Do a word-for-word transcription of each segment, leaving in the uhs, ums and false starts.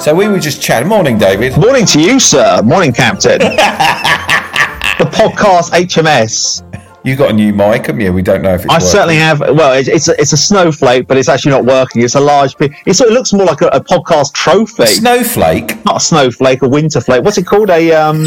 So we were just chatting. Morning, David. Morning to you, sir. Morning, Captain. The podcast H M S. You got a new mic, haven't you? We don't know if it's I working. Certainly have. Well, it's it's a, it's a snowflake, but it's actually not working. It's a large... It sort of looks more like a, a podcast trophy. A snowflake? Not a snowflake, a winterflake. What's it called? A... um.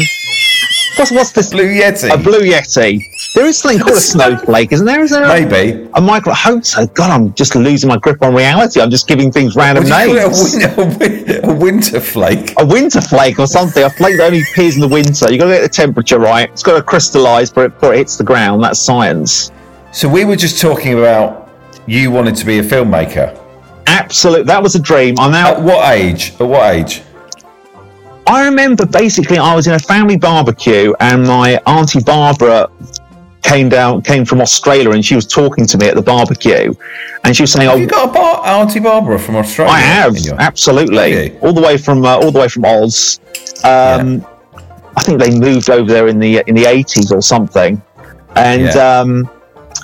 What's, what's this? Blue Yeti. A Blue Yeti. There is something called a snowflake, isn't there? Is there a, Maybe. A micro... I hope so. God, I'm just losing my grip on reality. I'm just giving things random names. A, win- a winter flake? A winter flake or something. A flake that only appears in the winter. You've got to get the temperature right. It's got to crystallise before it hits the ground. That's science. So we were just talking about you wanted to be a filmmaker. Absolutely. That was a dream. I'm now... At what age? At what age? I remember basically I was in a family barbecue and my Auntie Barbara... came down, came from Australia, and she was talking to me at the barbecue, and she was saying, "Have oh, you got a bar- Auntie Barbara from Australia?" I have, absolutely, all the way from uh, all the way from Oz. Um, yeah. I think they moved over there in the in the eighties or something, and yeah. um,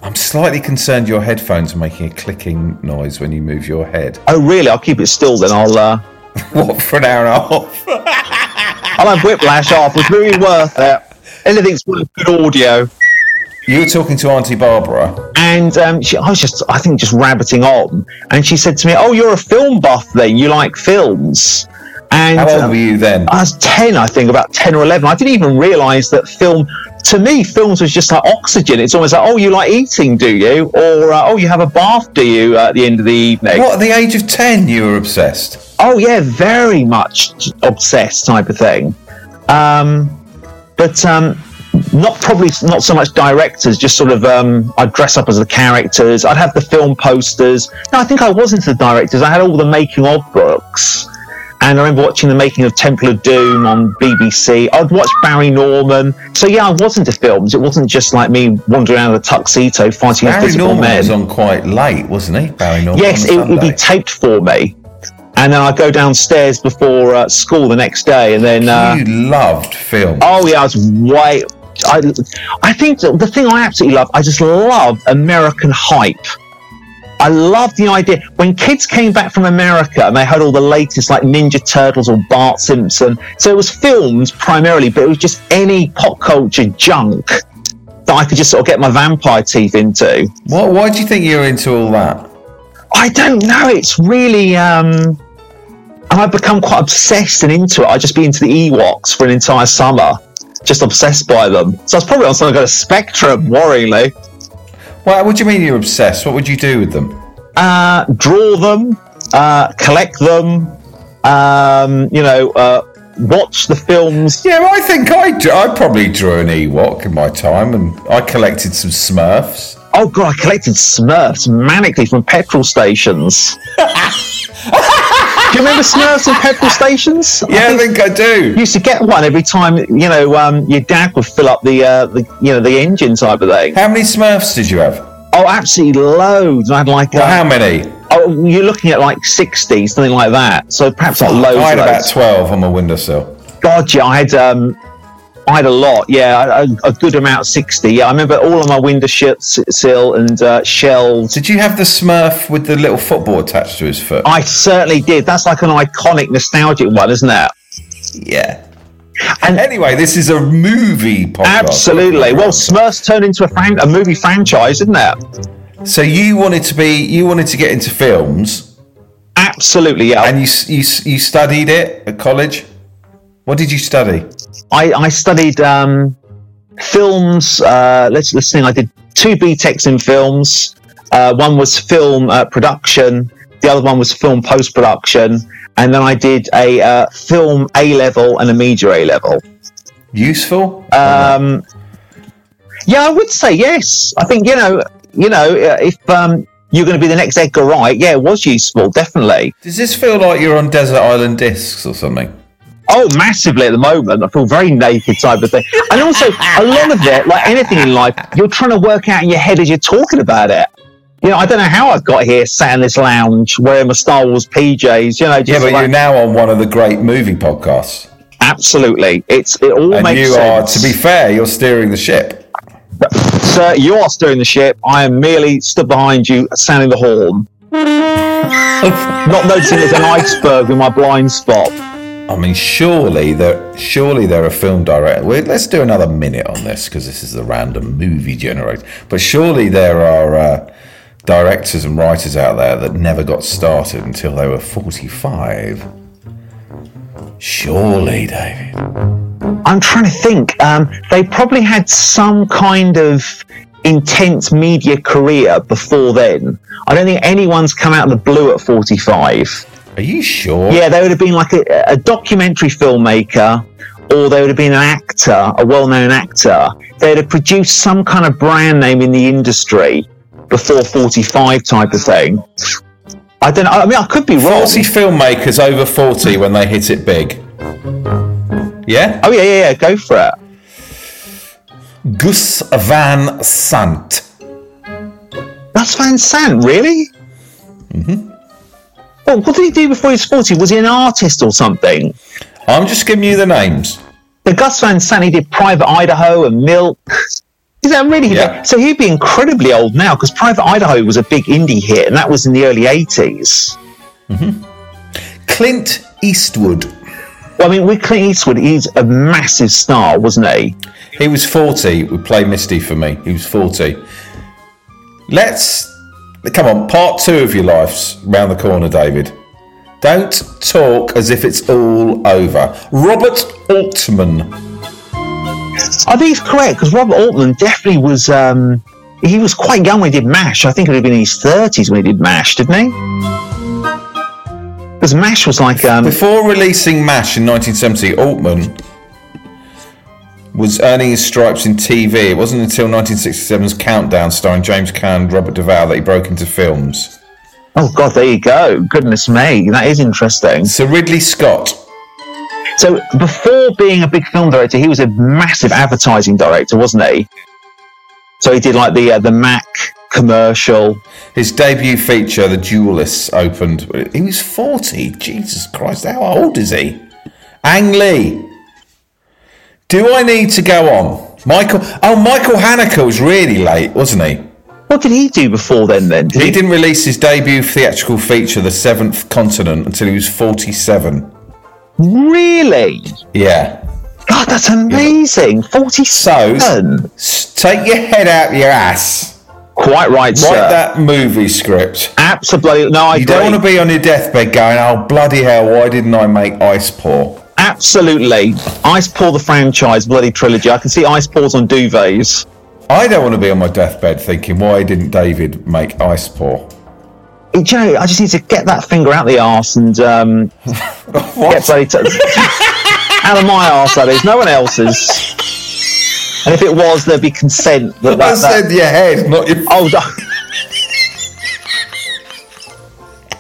I'm slightly concerned your headphones are making a clicking noise when you move your head. Oh, really? I'll keep it still then. I'll uh... what for an hour and a half. I'll have whiplash afterwards. Really worth it. Anything's worth good audio. You were talking to Auntie Barbara. And um, she, I was just, I think, just rabbiting on. And she said to me, oh, you're a film buff then. You like films. And, how old um, were you then? I was ten, I think, about ten or eleven. I didn't even realise that film, to me, films was just like oxygen. It's almost like, oh, you like eating, do you? Or, uh, oh, you have a bath, do you, uh, at the end of the evening? What, at the age of ten you were obsessed? Oh, yeah, very much obsessed type of thing. Um, but... Um, Not probably not so much directors, just sort of um, I'd dress up as the characters. I'd have the film posters. No, I think I was into the directors. I had all the making of books, and I remember watching the making of Temple of Doom on B B C. I'd watch Barry Norman. So yeah, I was into films. It wasn't just like me wandering around in a tuxedo fighting invisible men. Barry Norman was on quite late, wasn't he? Barry Norman. Yes, it would be taped for me. And then I'd go downstairs before uh, school the next day, and then uh, you loved film. Oh yeah, I was way. I, I think the thing I absolutely love, I just love American hype. I love the idea. When kids came back from America and they had all the latest, like Ninja Turtles or Bart Simpson, so it was films primarily, but it was just any pop culture junk that I could just sort of get my vampire teeth into. What, why do you think you're into all that? I don't know. It's really... Um, and I've become quite obsessed and into it. I'd just be into the Ewoks for an entire summer. Just obsessed by them. So I was probably on some kind of spectrum, worryingly. Well, what do you mean you're obsessed? What would you do with them? Uh, draw them, uh, collect them, um, you know, uh, watch the films. Yeah, well, I think I, d- I probably drew an Ewok in my time, and I collected some Smurfs. Oh, God, I collected Smurfs manically from petrol stations. Do you remember Smurfs and petrol stations? Yeah, I think, I think I do. You used to get one every time, you know, um, your dad would fill up the, uh, the, you know, the engine type of thing. How many Smurfs did you have? Oh, absolutely loads. I had like... Well, uh, how many? Oh, you're looking at like sixty, something like that. So perhaps like loads. I had loads. About twelve on my windowsill. God, yeah, I had... Um, I had a lot, yeah, a, a good amount, sixty. Yeah, I remember all of my window sill and uh, shelves. Did you have the Smurf with the little football attached to his foot? I certainly did. That's like an iconic, nostalgic one, isn't it? Yeah. And anyway, this is a movie podcast. Absolutely. Well, Smurfs turned into a, fran- a movie franchise, isn't it? So you wanted to be, you wanted to get into films. Absolutely, yeah. And you you you studied it at college. What did you study? I, I studied um, films. Uh, let's let's think. I did two B TECs in films. Uh, one was film uh, production. The other one was film post production. And then I did a uh, film A level and a media A level. Useful? Um, yeah, I would say yes. I think you know, you know, if um, you're going to be the next Edgar Wright, yeah, it was useful, definitely. Does this feel like you're on Desert Island Discs or something? Oh, massively at the moment. I feel very naked type of thing. And also, a lot of it, like anything in life, you're trying to work out in your head as you're talking about it. You know, I don't know how I've got here, sat in this lounge, wearing my Star Wars P Js, you know. Just yeah, but like, you're now on one of the great movie podcasts. Absolutely. It's It all and makes you sense. You are, to be fair, you're steering the ship. But, sir, you are steering the ship. I am merely stood behind you, sounding the horn. Not noticing there's an iceberg in my blind spot. I mean, surely there, surely there are film directors. Let's do another minute on this because this is the random movie generator. But surely there are uh, directors and writers out there that never got started until they were forty-five. Surely, David. I'm trying to think. Um, they probably had some kind of intense media career before then. I don't think anyone's come out of the blue at forty-five. Are you sure? Yeah, they would have been like a, a documentary filmmaker, or they would have been an actor, a well-known actor. They'd have produced some kind of brand name in the industry before forty-five type of thing. I don't know. I mean, I could be wrong. forty filmmakers over forty when they hit it big. Yeah? Oh, yeah, yeah, yeah. Go for it. Gus Van Sant. Gus Van Sant, really? Mm-hmm. Well, what did he do before he was forty? Was he an artist or something? I'm just giving you the names. The Gus Van Sant, he did Private Idaho and Milk. Is that really? Yeah. So he'd be incredibly old now, because Private Idaho was a big indie hit, and that was in the early eighties. Mm-hmm. Clint Eastwood. Well, I mean, with Clint Eastwood, he's a massive star, wasn't he? He was forty. Would play Misty for me. He was forty. Let's... Come on, part two of your life's round the corner, David. Don't talk as if it's all over. Robert Altman. I think he's correct, because Robert Altman definitely was... Um, he was quite young when he did MASH. I think it would have been in his thirties when he did MASH, didn't he? Because MASH was like... Um, Before releasing MASH in nineteen seventy, Altman was earning his stripes in T V. It wasn't until nineteen sixty-seven's Countdown, starring James Caan and Robert Duvall, that he broke into films. Oh, God, there you go. Goodness me, that is interesting. So Ridley Scott. So before being a big film director, he was a massive advertising director, wasn't he? So he did, like, the, uh, the Mac commercial. His debut feature, The Duelists, opened. He was forty. Jesus Christ, how old is he? Ang Lee. Do I need to go on? Michael... Oh, Michael Haneke was really late, wasn't he? What did he do before then, then? Did he, he didn't release his debut theatrical feature, The Seventh Continent, until he was forty-seven. Really? Yeah. God, that's amazing. forty-seven. So, s- take your head out your ass. Quite right, Write sir. Write that movie script. Absolutely. No, I You agree. Don't want to be on your deathbed going, oh, bloody hell, why didn't I make Ice Pour? Absolutely. Ice Pour the franchise, bloody trilogy. I can see Ice Pours on duvets. I don't want to be on my deathbed thinking, why didn't David make Ice Pour? You know, I just need to get that finger out the arse and um, get bloody t- out of my arse, that is. No one else's. And if it was, there'd be consent. That, that, I said that... your head, not your... Oh,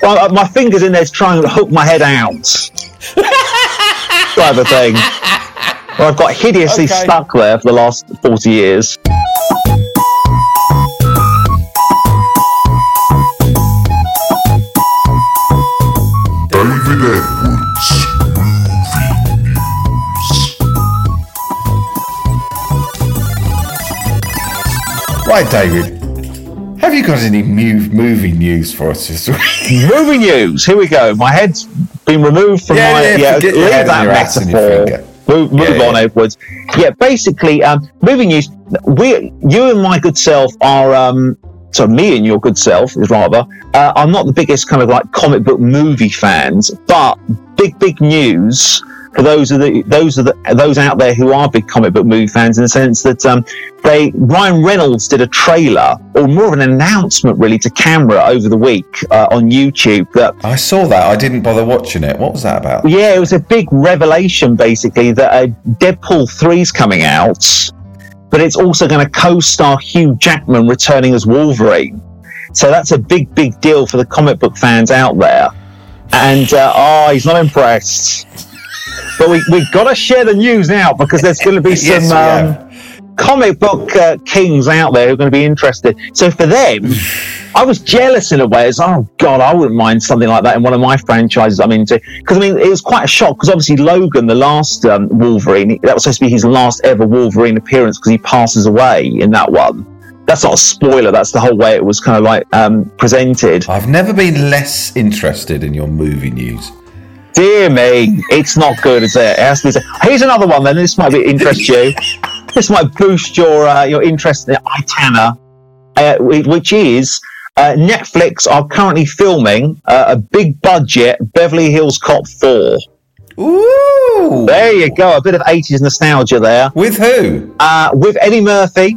no. Well, my finger's in there trying to hook my head out. Type of thing. Well, I've got hideously okay. stuck there for the last forty years. David Edwards movie news. Right, David. Have you got any mu- movie news for us this week? Movie news. Here we go. My head's been removed from yeah, my yeah, yeah leave that metaphor. Move, move yeah, yeah. on, Edwards. Yeah, basically, um, movie news. We, you and my good self are, um, so me and your good self is rather. Uh, I'm not the biggest kind of like comic book movie fans, but big big news for those of the those of the those out there who are big comic book movie fans, in the sense that um, they Ryan Reynolds did a trailer, or more of an announcement really, to camera over the week uh, on YouTube. That I saw that. I didn't bother watching it. What was that about? Yeah, it was a big revelation basically that uh, Deadpool three is coming out, but it's also going to co-star Hugh Jackman returning as Wolverine. So that's a big big deal for the comic book fans out there. And uh, oh, he's not impressed. But we, we've got to share the news now, because there's going to be some yes, um, comic book uh, kings out there who are going to be interested. So for them, I was jealous in a way. It's like, oh, God, I wouldn't mind something like that in one of my franchises I'm into. Because, I mean, it was quite a shock, because obviously Logan, the last um, Wolverine, that was supposed to be his last ever Wolverine appearance, because he passes away in that one. That's not a spoiler. That's the whole way it was kind of like um, presented. I've never been less interested in your movie news. Dear me, it's not good, is it? It has to be. Here's another one. Then this might be interest you. This might boost your uh, your interest in Itana, uh, which is uh, Netflix are currently filming uh, a big budget Beverly Hills Cop four. Ooh! There you go. A bit of eighties nostalgia there. With who? Uh, with Eddie Murphy.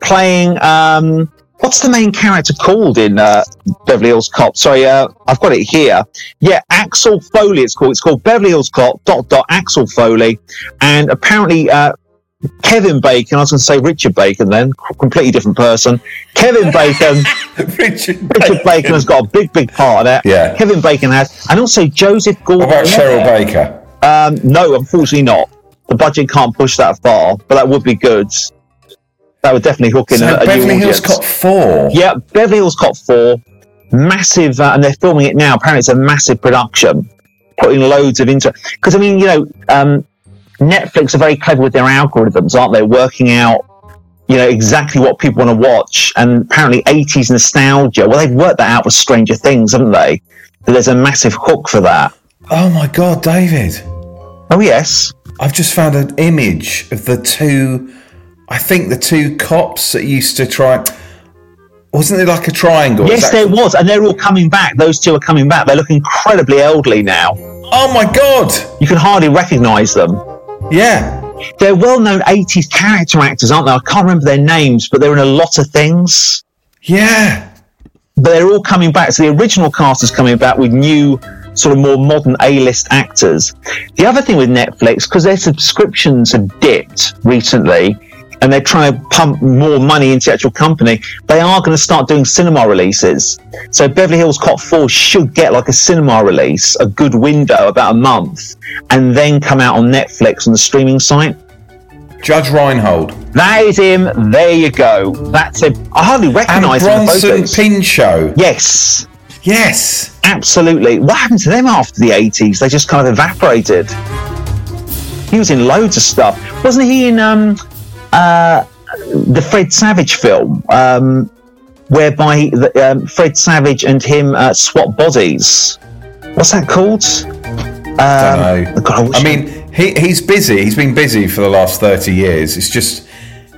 Playing, um, what's the main character called in uh, Beverly Hills Cop? Sorry, uh, I've got it here. Yeah, Axel Foley, it's called. It's called Beverly Hills Cop, dot, dot, Axel Foley. And apparently, uh, Kevin Bacon, I was going to say Richard Bacon then, completely different person. Kevin Bacon. Richard, Richard Bacon. Bacon has got a big, big part of it. Yeah. Kevin Bacon has. And also Joseph Gordon. What about Cheryl Baker? Um, no, unfortunately not. The budget can't push that far, but that would be good. That would definitely hook in so a, a Beverly new Hills Cop four. Yeah, Beverly Hills Cop four. Massive, uh, and they're filming it now. Apparently it's a massive production. Putting loads of into... Because, I mean, you know, um, Netflix are very clever with their algorithms, aren't they? Working out, you know, exactly what people want to watch. And apparently eighties nostalgia. Well, they've worked that out with Stranger Things, haven't they? But there's a massive hook for that. Oh, my God, David. Oh, yes. I've just found an image of the two... I think the two cops that used to try... Wasn't it like a triangle? Yes, there was. And they're all coming back. Those two are coming back. They look incredibly elderly now. Oh, my God. You can hardly recognise them. Yeah. They're well-known eighties character actors, aren't they? I can't remember their names, but they're in a lot of things. Yeah. But they're all coming back. So the original cast is coming back with new... sort of more modern A-list actors. The other thing with Netflix, because their subscriptions have dipped recently and they're trying to pump more money into the actual company, they are going to start doing cinema releases. So Beverly Hills Cop four should get like a cinema release, a good window, about a month, and then come out on Netflix on the streaming site. Judge Reinhold. That is him. There you go. That's it. I hardly recognise him. And Bronson Pinchot. Yes. Yes, absolutely. What happened to them after the eighties? They just kind of evaporated. He was in loads of stuff. Wasn't he in um, uh, the Fred Savage film, um, whereby he, the, um, Fred Savage and him uh, swap bodies? What's that called? Um, I don't know. God, I, I mean, he, he's busy. He's been busy for the last thirty years. It's just,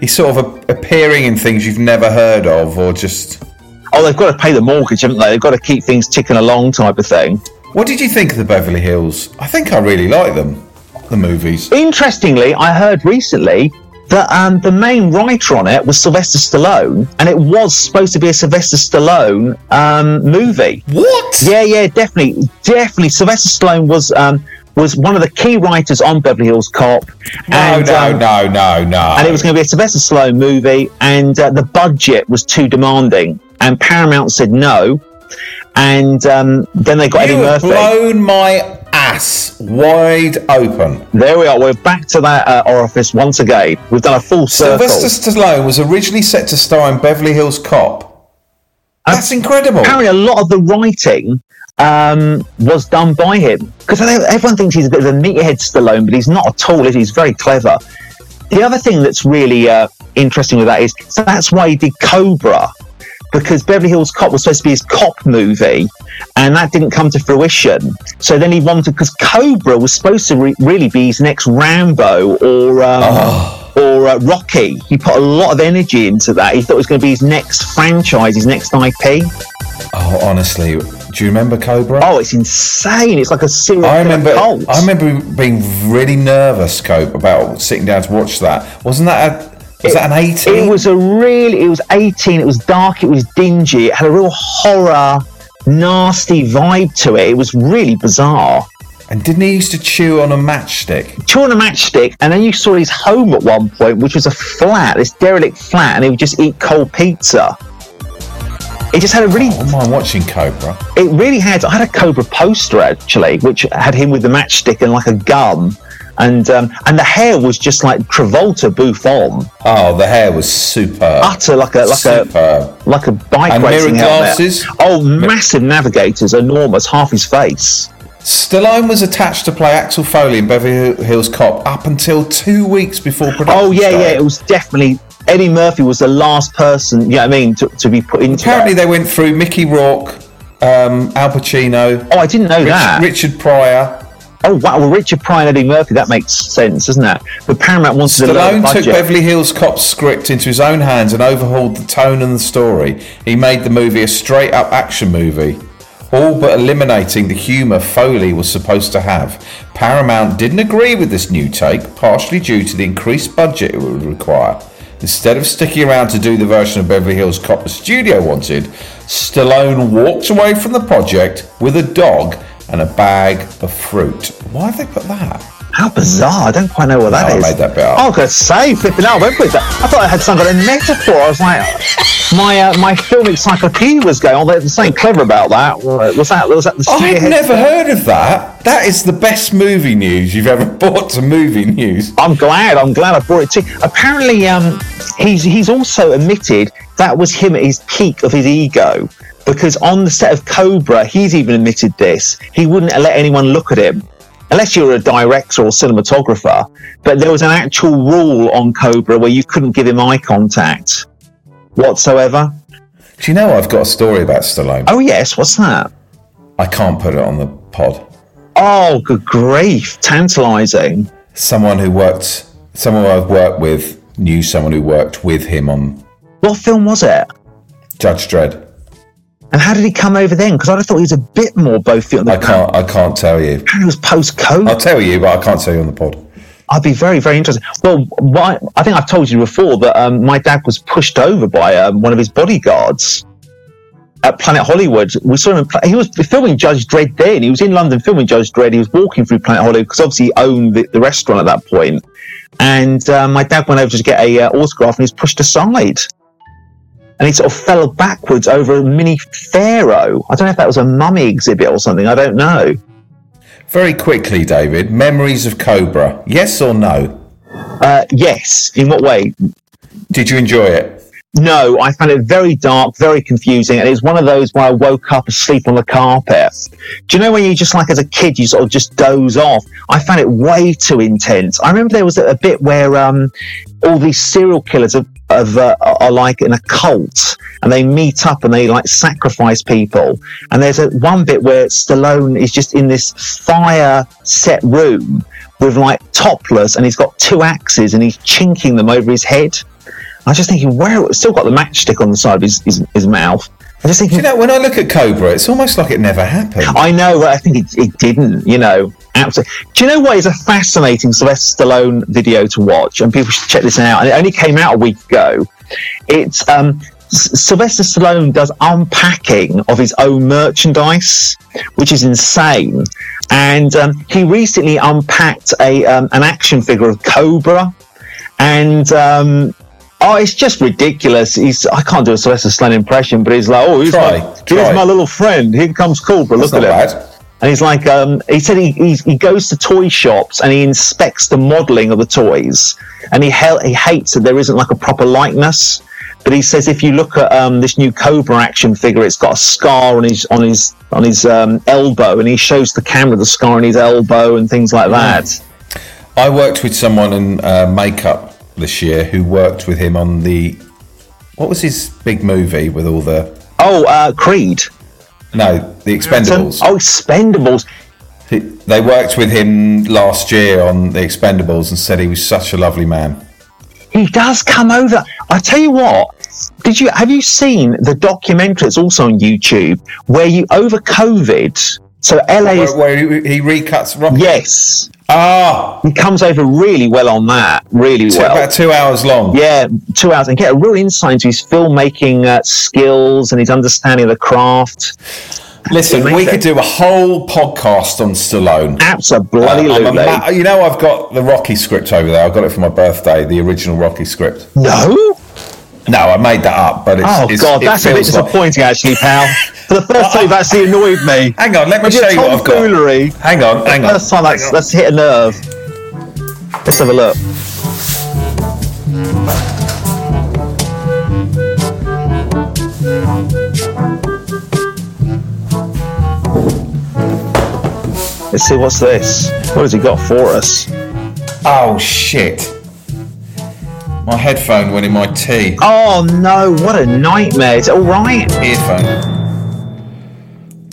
he's sort of a- appearing in things you've never heard of or just... Oh, they've got to pay the mortgage, haven't they? They've got to keep things ticking along type of thing. What did you think of the Beverly Hills? I think I really like them, the movies. Interestingly, I heard recently that um, the main writer on it was Sylvester Stallone, and it was supposed to be a Sylvester Stallone um, movie. What? Yeah, yeah, definitely. Definitely. Sylvester Stallone was... Um, was one of the key writers on Beverly Hills Cop. And, no, no, um, no, no, no. And it was going to be a Sylvester Stallone movie, and uh, the budget was too demanding, and Paramount said no, and um, then they got you Eddie Murphy. You have blown my ass wide open. There we are. We're back to that uh, orifice once again. We've done a full circle. Sylvester Stallone was originally set to star in Beverly Hills Cop. That's incredible. Apparently a lot of the writing... Um, was done by him. Because everyone thinks he's a bit of a meathead Stallone, but he's not at all. He's very clever. The other thing that's really uh, interesting with that is, so that's why he did Cobra, because Beverly Hills Cop was supposed to be his cop movie, and that didn't come to fruition. So then he wanted, because Cobra was supposed to re- really be his next Rambo or um, oh. or uh, Rocky. He put a lot of energy into that. He thought it was going to be his next franchise, his next I P. Oh, honestly, do you remember Cobra? Oh, it's insane. It's like a serial I remember, cult. I remember being really nervous, Cobra, about sitting down to watch that. Wasn't that a, was it, that an eighteen? It was a really, it was eighteen, it was dark, it was dingy, it had a real horror, nasty vibe to it. It was really bizarre. And didn't he used to chew on a matchstick? Chew on a matchstick, and then you saw his home at one point, which was a flat, this derelict flat, and he would just eat cold pizza. It just had a really... Oh, am I watching Cobra? It really had... I had a Cobra poster, actually, which had him with the matchstick and, like, a gun. And um, and the hair was just, like, Travolta Buffon. Oh, the hair was superb. Utter, like a... like superb. a Like a bike and racing mirror glasses. Helmet. Oh, massive navigators, enormous, half his face. Stallone was attached to play Axel Foley in Beverly Hills Cop up until two weeks before production. Oh, yeah, started. yeah, it was definitely... Eddie Murphy was the last person, you know what I mean, to, to be put into Apparently that. They went through Mickey Rourke, um, Al Pacino. Oh, I didn't know Rich, that. Richard Pryor. Oh, wow. Well, Richard Pryor and Eddie Murphy, that makes sense, doesn't it? But Paramount wanted to Stallone took budget. Beverly Hills Cop's script into his own hands and overhauled the tone and the story. He made the movie a straight-up action movie, all but eliminating the humour Foley was supposed to have. Paramount didn't agree with this new take, partially due to the increased budget it would require. Instead of sticking around to do the version of Beverly Hills Cop the studio wanted, Stallone walked away from the project with a dog and a bag of fruit. Why have they put that? How bizarre. I don't quite know what no, that is. I made that bit up. Oh, God's sake. Flipping out. I went with that. I thought I had some kind of metaphor. I was like, my uh, my film encyclopedia was going on. Oh, there's something clever about that. Was that, was that the I've never head? heard of that. That is the best movie news you've ever brought to movie news. I'm glad. I'm glad I brought it to you. Apparently, um, he's, he's also admitted that was him at his peak of his ego. Because on the set of Cobra, he's even admitted this. He wouldn't let anyone look at him. Unless you were a director or cinematographer, but there was an actual rule on Cobra where you couldn't give him eye contact whatsoever. Do you know I've got a story about Stallone? Oh yes, what's that? I can't put it on the pod. Oh, good grief, tantalising. Someone who worked, someone I've worked with, knew someone who worked with him on... What film was it? Judge Dredd. And how did he come over then? Because I thought he was a bit more both feet on the I can't, I can't tell you. And it was post-COVID. I'll tell you, but I can't tell you on the pod. I'd be very, very interested. Well, my, I think I've told you before that um, my dad was pushed over by um, one of his bodyguards at Planet Hollywood. We saw him. In, he was filming Judge Dredd then. He was in London filming Judge Dredd. He was walking through Planet Hollywood because obviously he owned the, the restaurant at that point. And uh, my dad went over to get a uh, autograph and he was pushed aside. And he sort of fell backwards over a mini pharaoh. I don't know if that was a mummy exhibit or something. I don't know. Very quickly, David, memories of Cobra. Yes or no? Uh, yes. In what way? Did you enjoy it? No, I found it very dark, very confusing. And it was one of those where I woke up asleep on the carpet. Do you know when you just like as a kid, you sort of just doze off? I found it way too intense. I remember there was a bit where um, all these serial killers have, Of, uh, are like in a cult and they meet up and they like sacrifice people, and there's a one bit where Stallone is just in this fire set room with like topless and he's got two axes and he's chinking them over his head. I was just thinking, where it's still got the matchstick on the side of his, his, his mouth. I just think, you know, when I look at Cobra, it's almost like it never happened. I know, but I think it, it didn't, you know. Absolutely. Do you know what is a fascinating Sylvester Stallone video to watch? And people should check this out. And it only came out a week ago. It's um, S- Sylvester Stallone does unpacking of his own merchandise, which is insane. And um, he recently unpacked a um, an action figure of Cobra. And... Um, Oh, it's just ridiculous. He's, I can't do a Sylvester Stallone impression, but he's like, oh, he's try, my, try. here's my little friend. Here comes Cobra. Look at bad. him. And he's like, um, he said he, he he goes to toy shops and he inspects the modelling of the toys. And he he, he hates that there isn't like a proper likeness. But he says if you look at um, this new Cobra action figure, it's got a scar on his on his on his um, elbow, and he shows the camera the scar on his elbow and things like that. I worked with someone in uh, makeup this year who worked with him on the, what was his big movie with all the oh uh Creed no the Expendables oh Expendables they worked with him last year on the Expendables and said he was such a lovely man. He does come over. I tell you what, did you have you seen the documentary? It's also on YouTube where you over COVID so L A where, where he, he recuts Rocky. Yes. Ah, he comes over really well on that, really it's well. About two hours long. Yeah, two hours, and get a real insight into his filmmaking uh, skills and his understanding of the craft. Listen, we it. could do a whole podcast on Stallone. Absolutely. Uh, ma- you know, I've got the Rocky script over there. I got it for my birthday, the original Rocky script. No? No, I made that up, but it's... Oh, it's, God, it that's a bit disappointing, like... actually, pal. For the first time, you've actually annoyed me. Hang on, let me show you what I've got. Hang on, hang on. First time, that's, that's hit a nerve. Let's have a look. Let's see, what's this? What has he got for us? Oh, shit. My headphone went in my tea. Oh no, what a nightmare. It's all right. Earphone.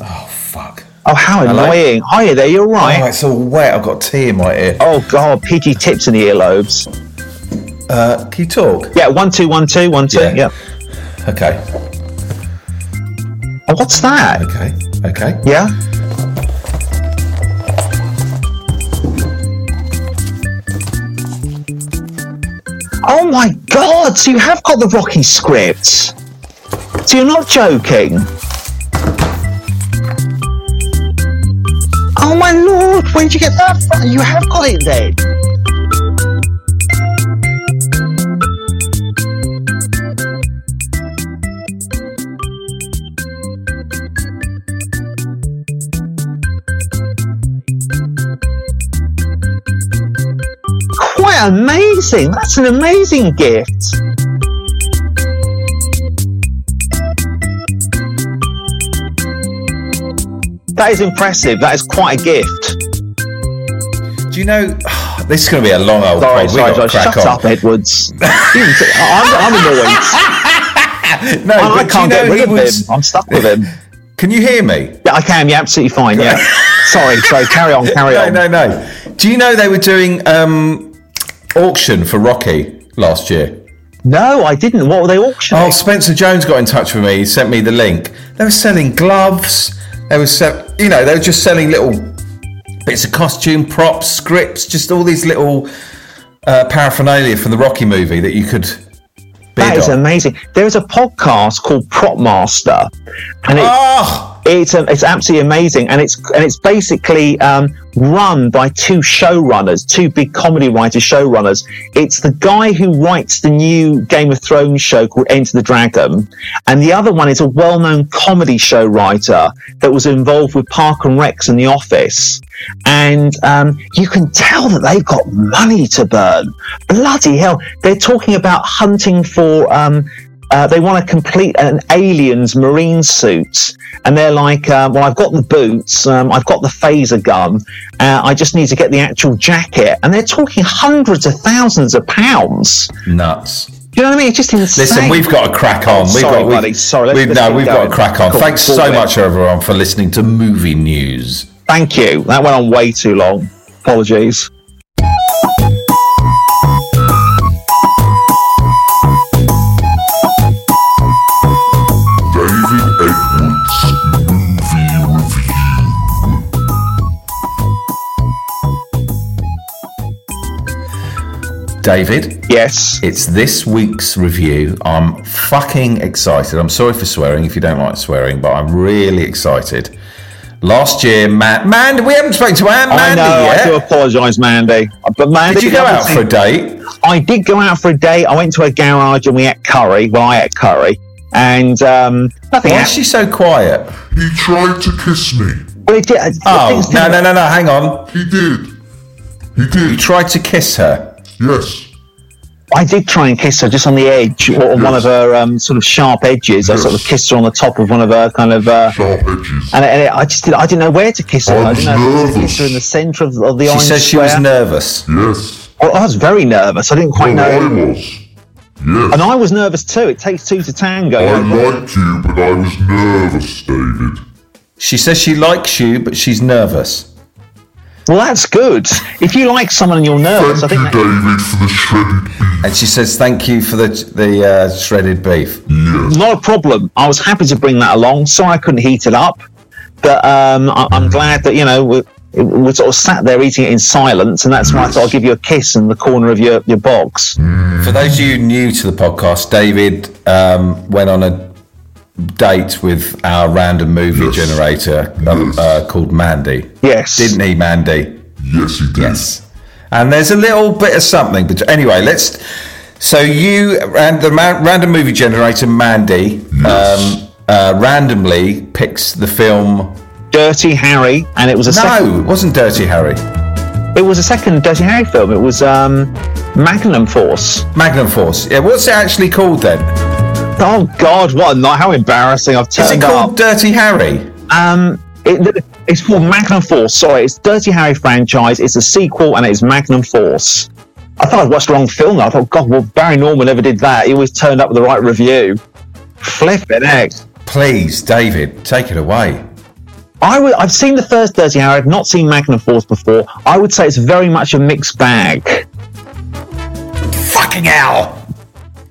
Oh, fuck. Oh, how annoying. Hello? Hiya there, you all right? Oh, it's all wet. I've got tea in my ear. Oh, God, peaky tips in the earlobes. Uh, can you talk? Yeah, one, two, one, two, one, two. Yeah. yeah. Okay. Oh, what's that? Okay, okay. Yeah? Oh my God, so you have got the Rocky scripts. So you're not joking. Oh my Lord, where did you get that from? You have got it then. Amazing! That's an amazing gift. That is impressive. That is quite a gift. Do you know? Oh, this is going to be a long old. Sorry, sorry, sorry. Shut on. up, Edwards. I'm, I'm annoyed. No, I, I can't get rid of was... him. I'm stuck with him. Can you hear me? Yeah, I can. You're absolutely fine. Yeah. sorry, sorry. Carry on. Carry no, on. No, no, no. Do you know they were doing? Um, auction for Rocky last year? No, I didn't. What were they auctioning? Oh, Spencer Jones got in touch with me. He sent me the link. They were selling gloves. They were sell- you know, they were just selling little bits of costume, props, scripts, just all these little uh, paraphernalia from the Rocky movie that you could bid That on. Is amazing. There is a podcast called Prop Master, and it's oh! it's, um, it's absolutely amazing, and it's and it's basically um run by two showrunners, two big comedy writers, showrunners. It's the guy who writes the new Game of Thrones show called Enter the Dragon, and the other one is a well-known comedy show writer that was involved with Park and Rex and The Office. And um, you can tell that they've got money to burn. Bloody hell. They're talking about hunting for... Um, Uh, they want to complete an alien's marine suit, and they're like, uh, well, I've got the boots, um, I've got the phaser gun, uh, I just need to get the actual jacket. And they're talking hundreds of thousands of pounds. Nuts. You know what I mean? It's just insane. Listen, we've got to crack on. Oh, we've sorry, got, buddy. We've, sorry. Let's, we've, let's no, we've going. got to crack on. Cool. Thanks cool. so cool. much, everyone, for listening to Movie News. Thank you. That went on way too long. Apologies. David? Yes? It's this week's review. I'm fucking excited. I'm sorry for swearing if you don't like swearing, but I'm really excited. Last year, man, Mandy, we haven't spoken to Mandy yet. I know, yet. I do apologise, Mandy. But Mandy. Did you go out for a date? I did go out for a date. I went to a garage and we ate curry. Well, I ate curry. And um, nothing Why happened. Is she so quiet? He tried to kiss me. Well, he did. Oh, no, no, no, no, hang on. He did. He did. He tried to kiss her. Yes. I did try and kiss her just on the edge, or on yes. one of her um, sort of sharp edges. Yes. I sort of kissed her on the top of one of her kind of uh, sharp edges, and, and it, I just did, I didn't know where to kiss her. I, I didn't know where to kiss her in the centre of, of the. She orange says she square. Was nervous. Yes. Well, I was very nervous. I didn't quite no, know. I was. Yes. And I was nervous too. It takes two to tango. I liked you, but I was nervous, David. She says she likes you, but she's nervous. Well, that's good. If you like someone and you're nervous, thank I think. Thank you, David, for the shredded beef. And she says, "Thank you for the the uh, shredded beef." Yes. Not a problem. I was happy to bring that along. Sorry, I couldn't heat it up, but um, I- I'm glad that you know we we sort of sat there eating it in silence, and that's yes. why I thought I'll give you a kiss in the corner of your your box. Mm. For those of you new to the podcast, David um, went on a date with our random movie yes. generator um, yes. uh, called Mandy. Yes. Didn't he, Mandy? Yes, he did. Yes. And there's a little bit of something. But anyway, let's... So you and the ma- random movie generator, Mandy, yes. um, uh, randomly picks the film... Dirty Harry, and it was a no, second... No, it wasn't Dirty Harry. It was a second Dirty Harry film. It was um, Magnum Force. Magnum Force. Yeah, what's it actually called then? Oh God! What a night! How embarrassing! I've turned up. Is it called up. Dirty Harry? Um, it, it's called Magnum Force. Sorry, it's Dirty Harry franchise. It's a sequel, and it's Magnum Force. I thought I'd watched the wrong film. I thought, God, well, Barry Norman never did that. He always turned up with the right review. Flippin' heck. Please, David, take it away. I would, I've seen the first Dirty Harry. I've not seen Magnum Force before. I would say it's very much a mixed bag. Fucking hell!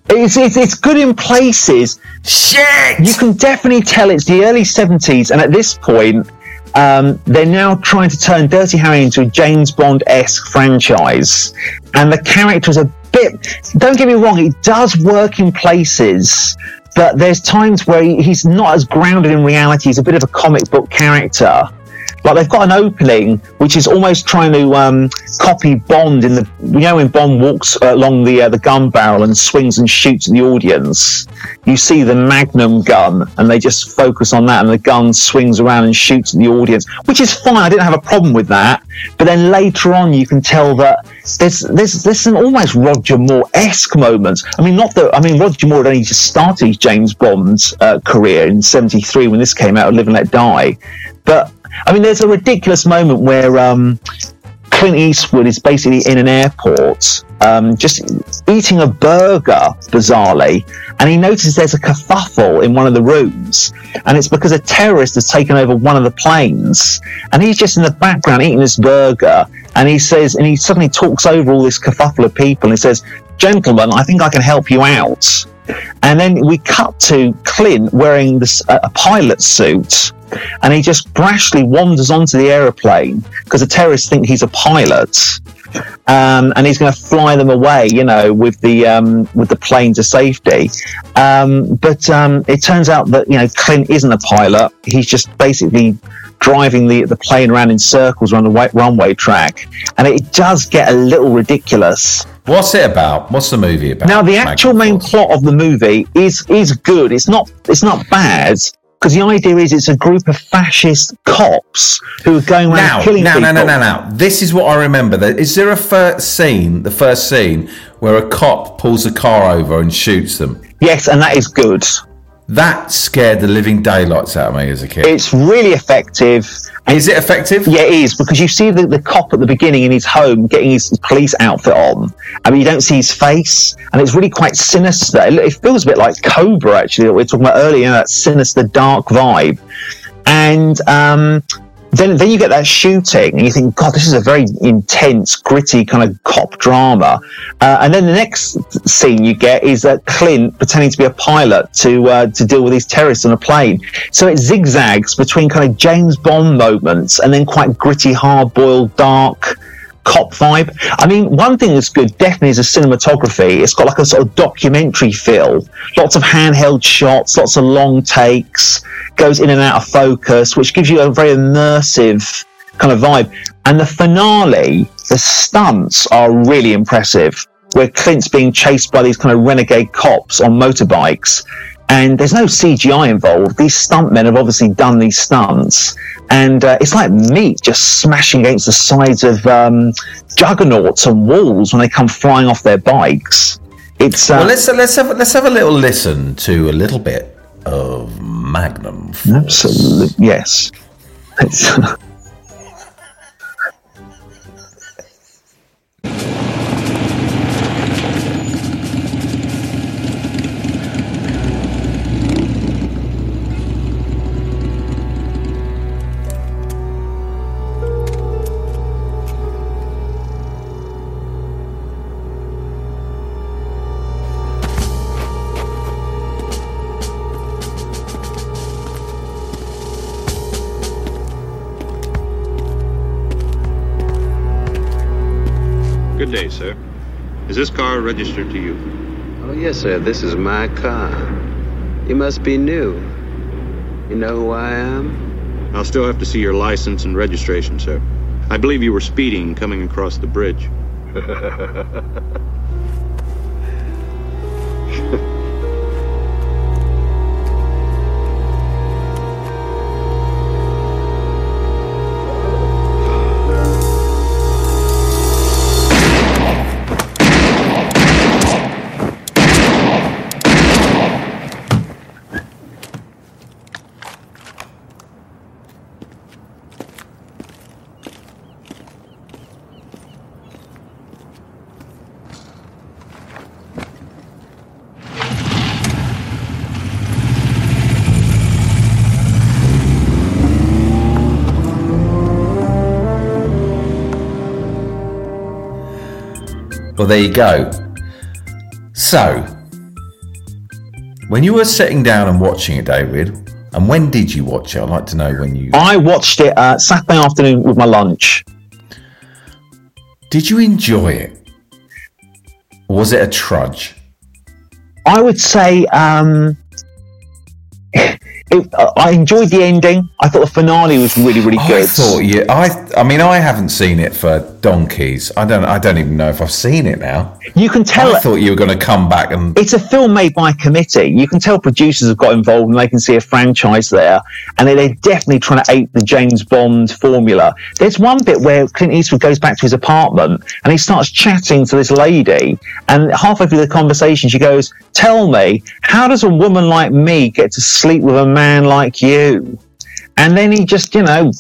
It's, it's, it's good in places. Shit! You can definitely tell it's the early seventies, and at this point, um, they're now trying to turn Dirty Harry into a James Bond-esque franchise. And the character's a bit... Don't get me wrong, it does work in places, but there's times where he's not as grounded in reality. He's a bit of a comic book character. Like, they've got an opening which is almost trying to um, copy Bond in the... You know when Bond walks along the uh, the gun barrel and swings and shoots at the audience? You see the Magnum gun, and they just focus on that, and the gun swings around and shoots at the audience, which is fine. I didn't have a problem with that. But then later on, you can tell that there's there's there's an almost Roger Moore-esque moment. I mean, not that... I mean, Roger Moore had only just started his James Bond's uh, career in seventy-three when this came out, Live and Let Die. But... I mean, there's a ridiculous moment where um, Clint Eastwood is basically in an airport, um, just eating a burger, bizarrely, and he notices there's a kerfuffle in one of the rooms, and it's because a terrorist has taken over one of the planes, and he's just in the background eating this burger, and he says, and he suddenly talks over all this kerfuffle of people, and he says, "Gentlemen, I think I can help you out." And then we cut to Clint wearing this, uh, a pilot suit, and he just brashly wanders onto the aeroplane because the terrorists think he's a pilot, um, and he's going to fly them away, you know, with the um, with the plane to safety. Um, but um, it turns out that, you know, Clint isn't a pilot. He's just basically driving the the plane around in circles around the white runway track, and it does get a little ridiculous. What's it about? What's the movie about? Now, the actual main plot of the movie is is good. It's not it's not bad. Because the idea is it's a group of fascist cops who are going around now, killing now, people. Now, no, no, no, no. This is what I remember. Is there a first scene, the first scene, where a cop pulls a car over and shoots them? Yes, and that is good. That scared the living daylights out of me as a kid. It's really effective. Is it effective? Yeah, it is, because you see the, the cop at the beginning in his home getting his police outfit on. I mean, you don't see his face, and it's really quite sinister. It, it feels a bit like Cobra, actually, that we were talking about earlier, you know, that sinister, dark vibe. And um, then, then you get that shooting, and you think, God, this is a very intense, gritty kind of cop drama. Uh, and then the next scene you get is uh, Clint pretending to be a pilot to uh, to deal with these terrorists on a plane. So it zigzags between kind of James Bond moments and then quite gritty, hard-boiled, dark cop vibe. I mean, one thing that's good definitely is the cinematography. It's got like a sort of documentary feel. Lots of handheld shots, lots of long takes, goes in and out of focus, which gives you a very immersive kind of vibe. And the finale, the stunts are really impressive, where Clint's being chased by these kind of renegade cops on motorbikes, and there's no C G I involved. These stuntmen have obviously done these stunts, and uh, it's like meat just smashing against the sides of um, juggernauts and walls when they come flying off their bikes. It's uh, well, let's let's have let's have a little listen to a little bit of Magnum Force. Absolutely, yes. It's, sir. Is this car registered to you? Oh, yes, sir. This is my car. You must be new. You know who I am? I'll still have to see your license and registration, sir. I believe you were speeding coming across the bridge. Well, there you go. So, when you were sitting down and watching it, David, and when did you watch it? I'd like to know when you... I watched it uh, Saturday afternoon with my lunch. Did you enjoy it? Or was it a trudge? I would say... Um, It, I enjoyed the ending. I thought the finale was really, really good. I thought you. I. I mean, I haven't seen it for donkeys. I don't. I don't even know if I've seen it now. You can tell. I thought you were going to come back and. It's a film made by a committee. You can tell producers have got involved and they can see a franchise there, and they're definitely trying to ape the James Bond formula. There's one bit where Clint Eastwood goes back to his apartment and he starts chatting to this lady, and halfway through the conversation, she goes, "Tell me, how does a woman like me get to sleep with a man like you?" And then he just, you know,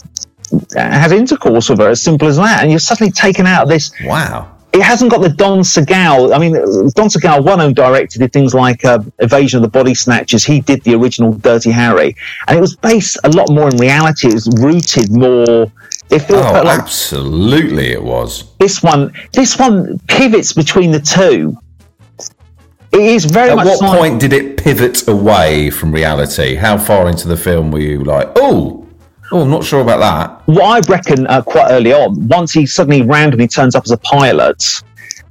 has intercourse with her, as simple as that, and you're suddenly taken out of this. Wow. It hasn't got the Don Siegel. I mean, Don Siegel, one who directed did things like uh, Invasion of the Body Snatchers. He did the original Dirty Harry, and it was based a lot more in reality. It was rooted more. It felt oh, like, absolutely, it was. This one, this one pivots between the two. It is very At much what silent. Point did it pivot away from reality? How far into the film were you like, oh, oh, I'm not sure about that? Well, I reckon uh, quite early on, once he suddenly randomly turns up as a pilot,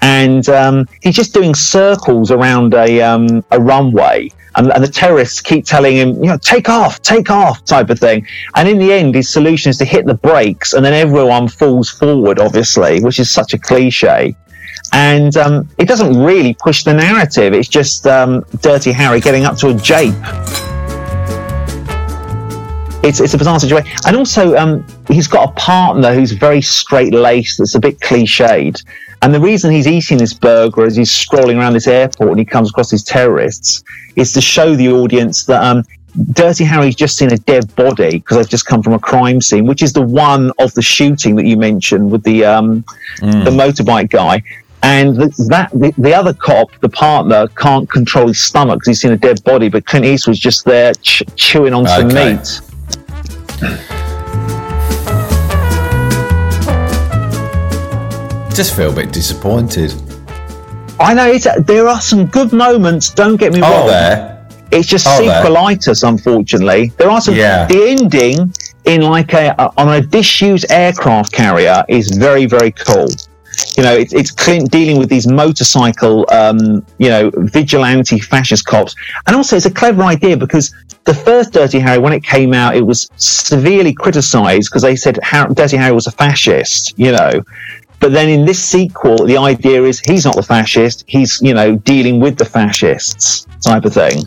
and um, he's just doing circles around a um, a runway, and, and the terrorists keep telling him, you know, take off, take off, type of thing. And in the end, his solution is to hit the brakes, and then everyone falls forward, obviously, which is such a cliche. And um, it doesn't really push the narrative. It's just um, Dirty Harry getting up to a jape. It's it's a bizarre situation. And also, um, he's got a partner who's very straight-laced, that's a bit cliched. And the reason he's eating this burger as he's strolling around this airport and he comes across these terrorists is to show the audience that... Um, Dirty Harry's just seen a dead body because they've just come from a crime scene, which is the one of the shooting that you mentioned with the um, mm. the motorbike guy. And th- that the, the other cop, the partner, can't control his stomach because he's seen a dead body, but Clint Eastwood's just there ch- chewing on okay. some meat. Just feel a bit disappointed. I know, it's, there are some good moments, don't get me wrong. Oh, there. It's just oh, sequelitis, there. Unfortunately. There are some. Yeah. The ending in like a, a on a disused aircraft carrier is very, very cool. You know, it, it's Clint dealing with these motorcycle, um, you know, vigilante fascist cops, and also it's a clever idea because the first Dirty Harry, when it came out, it was severely criticised because they said Dirty Harry was a fascist. You know. But then in this sequel, the idea is he's not the fascist. He's, you know, dealing with the fascists type of thing.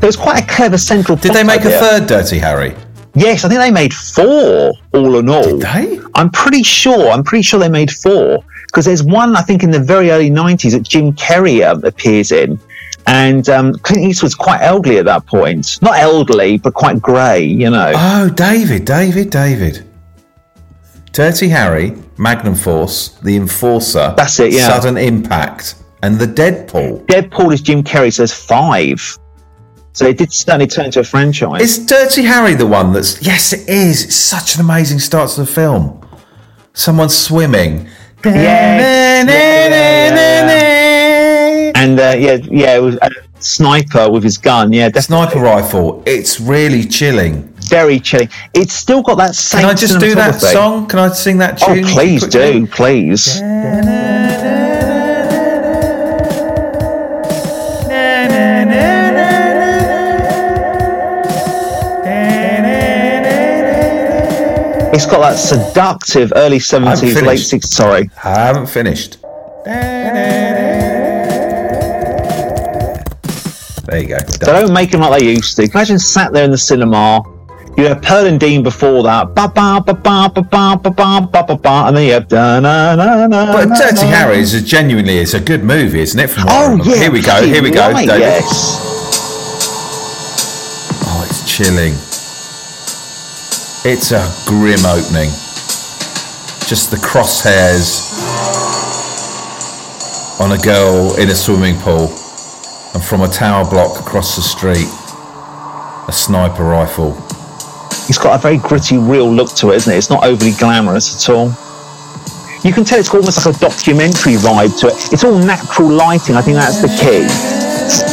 There's quite a clever central plot. Did they make idea. a third Dirty Harry? Yes, I think they made four all in all. Did they? I'm pretty sure. I'm pretty sure they made four. Because there's one, I think, in the very early nineties that Jim Carrey um, appears in. And um, Clint Eastwood's quite elderly at that point. Not elderly, but quite grey, you know. Oh, David, David, David. Dirty Harry, Magnum Force, The Enforcer, that's it, yeah. Sudden Impact, and The Deadpool. Deadpool is Jim Carrey, so there's five. So it did certainly turn into a franchise. Is Dirty Harry the one that's... Yes, it is. It's such an amazing start to the film. Someone's swimming. Yes. Yeah. And, uh, yeah, yeah, it was a sniper with his gun, yeah. Definitely. Sniper rifle. It's really chilling. Very chilling. It's still got that same. Can I just do that song? Can I sing that tune? Oh, please do, please. It's got that seductive early seventies, late sixties. Sorry, I haven't finished. There you go. They don't make them like they used to. Imagine sat there in the cinema. You had Pearl and Dean before that, ba ba ba ba ba ba ba ba ba ba, and then you have da na na na. But Dirty Harry is a genuinely it's a good movie, isn't it? From oh yeah. Here we go. Here we go. Right, yes. Oh, it's chilling. It's a grim opening. Just the crosshairs on a girl in a swimming pool, and from a tower block across the street, a sniper rifle. It's got a very gritty, real look to it, isn't it? It's not overly glamorous at all. you can tell it's almost like a documentary vibe to it. It's all natural lighting. I think that's the key.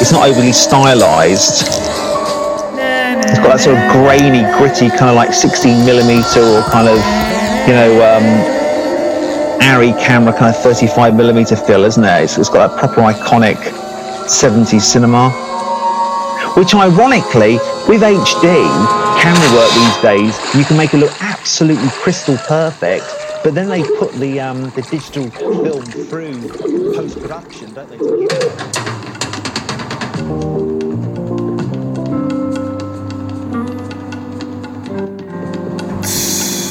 It's not overly stylized. It's got that sort of grainy, gritty, kind of like sixteen millimeter or kind of, you know, um, Arri camera kind of thirty-five millimeter feel, isn't it? It's, it's got that proper iconic seventies cinema. Which ironically, with H D camera work these days, you can make it look absolutely crystal perfect. But then they put the um, the digital film through post-production, don't they?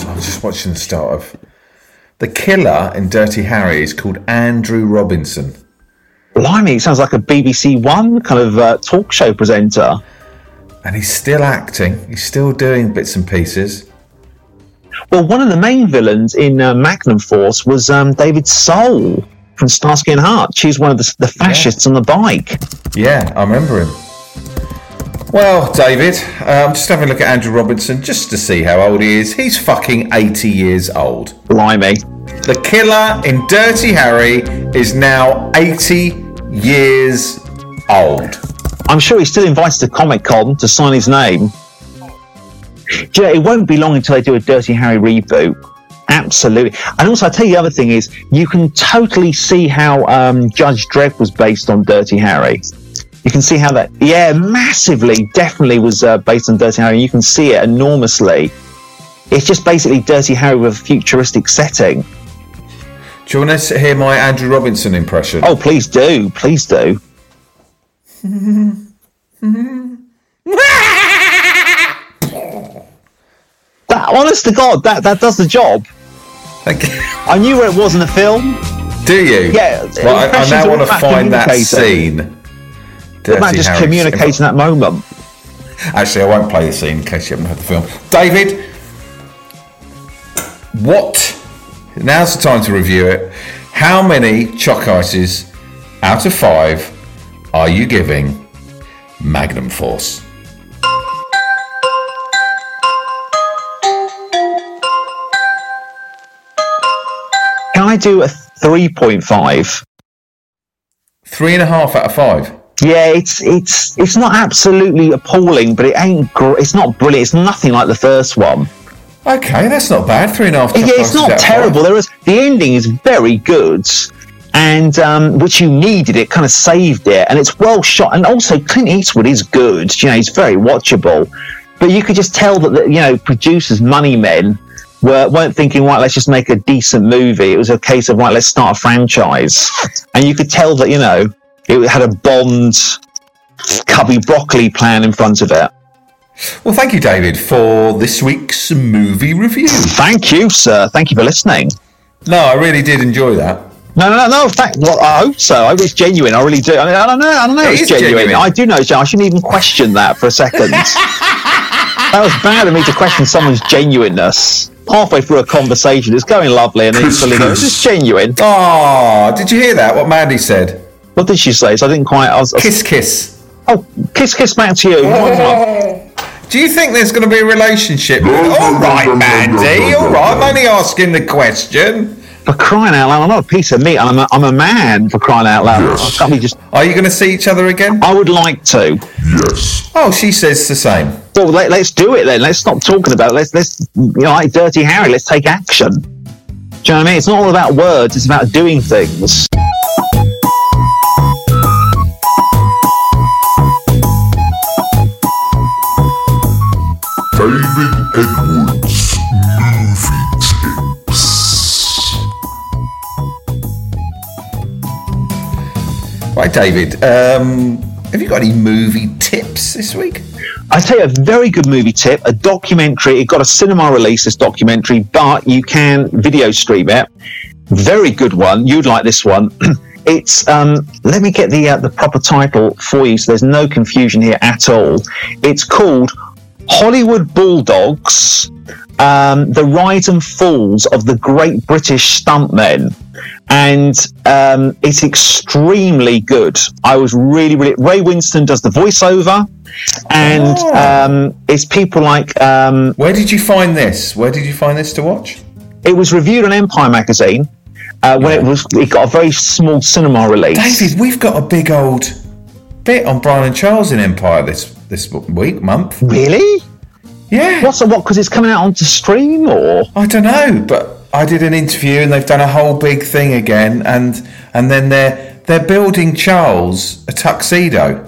I was just watching the start of... The killer in Dirty Harry is called Andrew Robinson. Blimey, he sounds like a B B C One kind of uh, talk show presenter. And he's still acting. He's still doing bits and pieces. Well, one of the main villains in uh, Magnum Force was um, David Soul from Starsky and Hutch. He's one of the, the fascists yeah. on the bike. Yeah, I remember him. Well, David, uh, I'm just having a look at Andrew Robinson just to see how old he is. He's fucking eighty years old. Blimey. The killer in Dirty Harry is now eighty years old. I'm sure he's still invited to Comic-Con to sign his name. Do you know, it won't be long until they do a Dirty Harry reboot. Absolutely. And also, I'll tell you the other thing is, you can totally see how um, Judge Dredd was based on Dirty Harry. You can see how that, yeah, massively, definitely was uh, based on Dirty Harry. You can see it enormously. It's just basically Dirty Harry with a futuristic setting. Do you want to hear my Andrew Robinson impression? Oh, please do. Please do. That, honest to God, that, that does the job. Thank you. I knew where it was in the film. Do you? Yeah. Well, I, I now want to find that scene. Dirty Harry's just communicating that moment. Actually, I won't play the scene in case you haven't heard the film. David, what... Now's the time to review it. How many chalk ices out of five are you giving Magnum Force? Can I do a three point five? Three and a half out of five? Yeah, it's it's it's not absolutely appalling, but it ain't. Gr- it's not brilliant. It's nothing like the first one. Okay, that's not bad. Three and a half. Yeah, it's not terrible. There is, the ending is very good, and um, which you needed. It kind of saved it, and it's well shot. And also, Clint Eastwood is good. You know, he's very watchable. But you could just tell that the, you know, producers, money men, were weren't thinking, right, let's just make a decent movie. It was a case of, right, let's start a franchise. And you could tell that, you know, it had a Bond, Cubby Broccoli plan in front of it. Well, thank you, David, for this week's movie review. Thank you, sir. Thank you for listening. No, I really did enjoy that. No, no, no, no. Thank, well, I hope so. I hope it's genuine. I really do. I mean, I don't know. I don't know. It it's genuine. genuine. I do know it's genuine. I shouldn't even question that for a second. That was bad of me to question someone's genuineness. Halfway through a conversation, it's going lovely, and it's filling it. It's just genuine. Oh, did you hear that? What Mandy said? What did she say? So I didn't quite... I was, I was, kiss, kiss. Oh, kiss, kiss back to you. Oh. Do you think there's going to be a relationship? No, all no, right, no, Mandy. No, no, no, all right, I'm only asking the question. For crying out loud, I'm not a piece of meat. I'm a, I'm a man, for crying out loud. Yes. Can't we just... Are you going to see each other again? I would like to. Yes. Oh, she says the same. Well, let, let's do it then. Let's stop talking about it. Let's, let's, you know, like Dirty Harry, let's take action. Do you know what I mean? It's not all about words. It's about doing things. David Edwards Movie Tips. Right, David, um, have you got any movie tips this week? I tell you a very good movie tip, a documentary. It got a cinema release, this documentary, but you can video stream it. Very good one. You'd like this one. It's, um, let me get the uh, the proper title for you so there's no confusion here at all. It's called... Hollywood Bulldogs, um, the Rise and Falls of the Great British Stuntmen. And um, it's extremely good. I was really, really... Ray Winston does the voiceover. And oh. um, it's people like... Um, Where did you find this? Where did you find this to watch? It was reviewed on Empire magazine. uh, when it was it got a very small cinema release. David, we've got a big old bit on Brian and Charles in Empire this this week month. Really? Yeah. What's what? Because it's coming out onto stream, or I don't know. But I did an interview, and they've done a whole big thing again, and and then they're they're building Charles a tuxedo.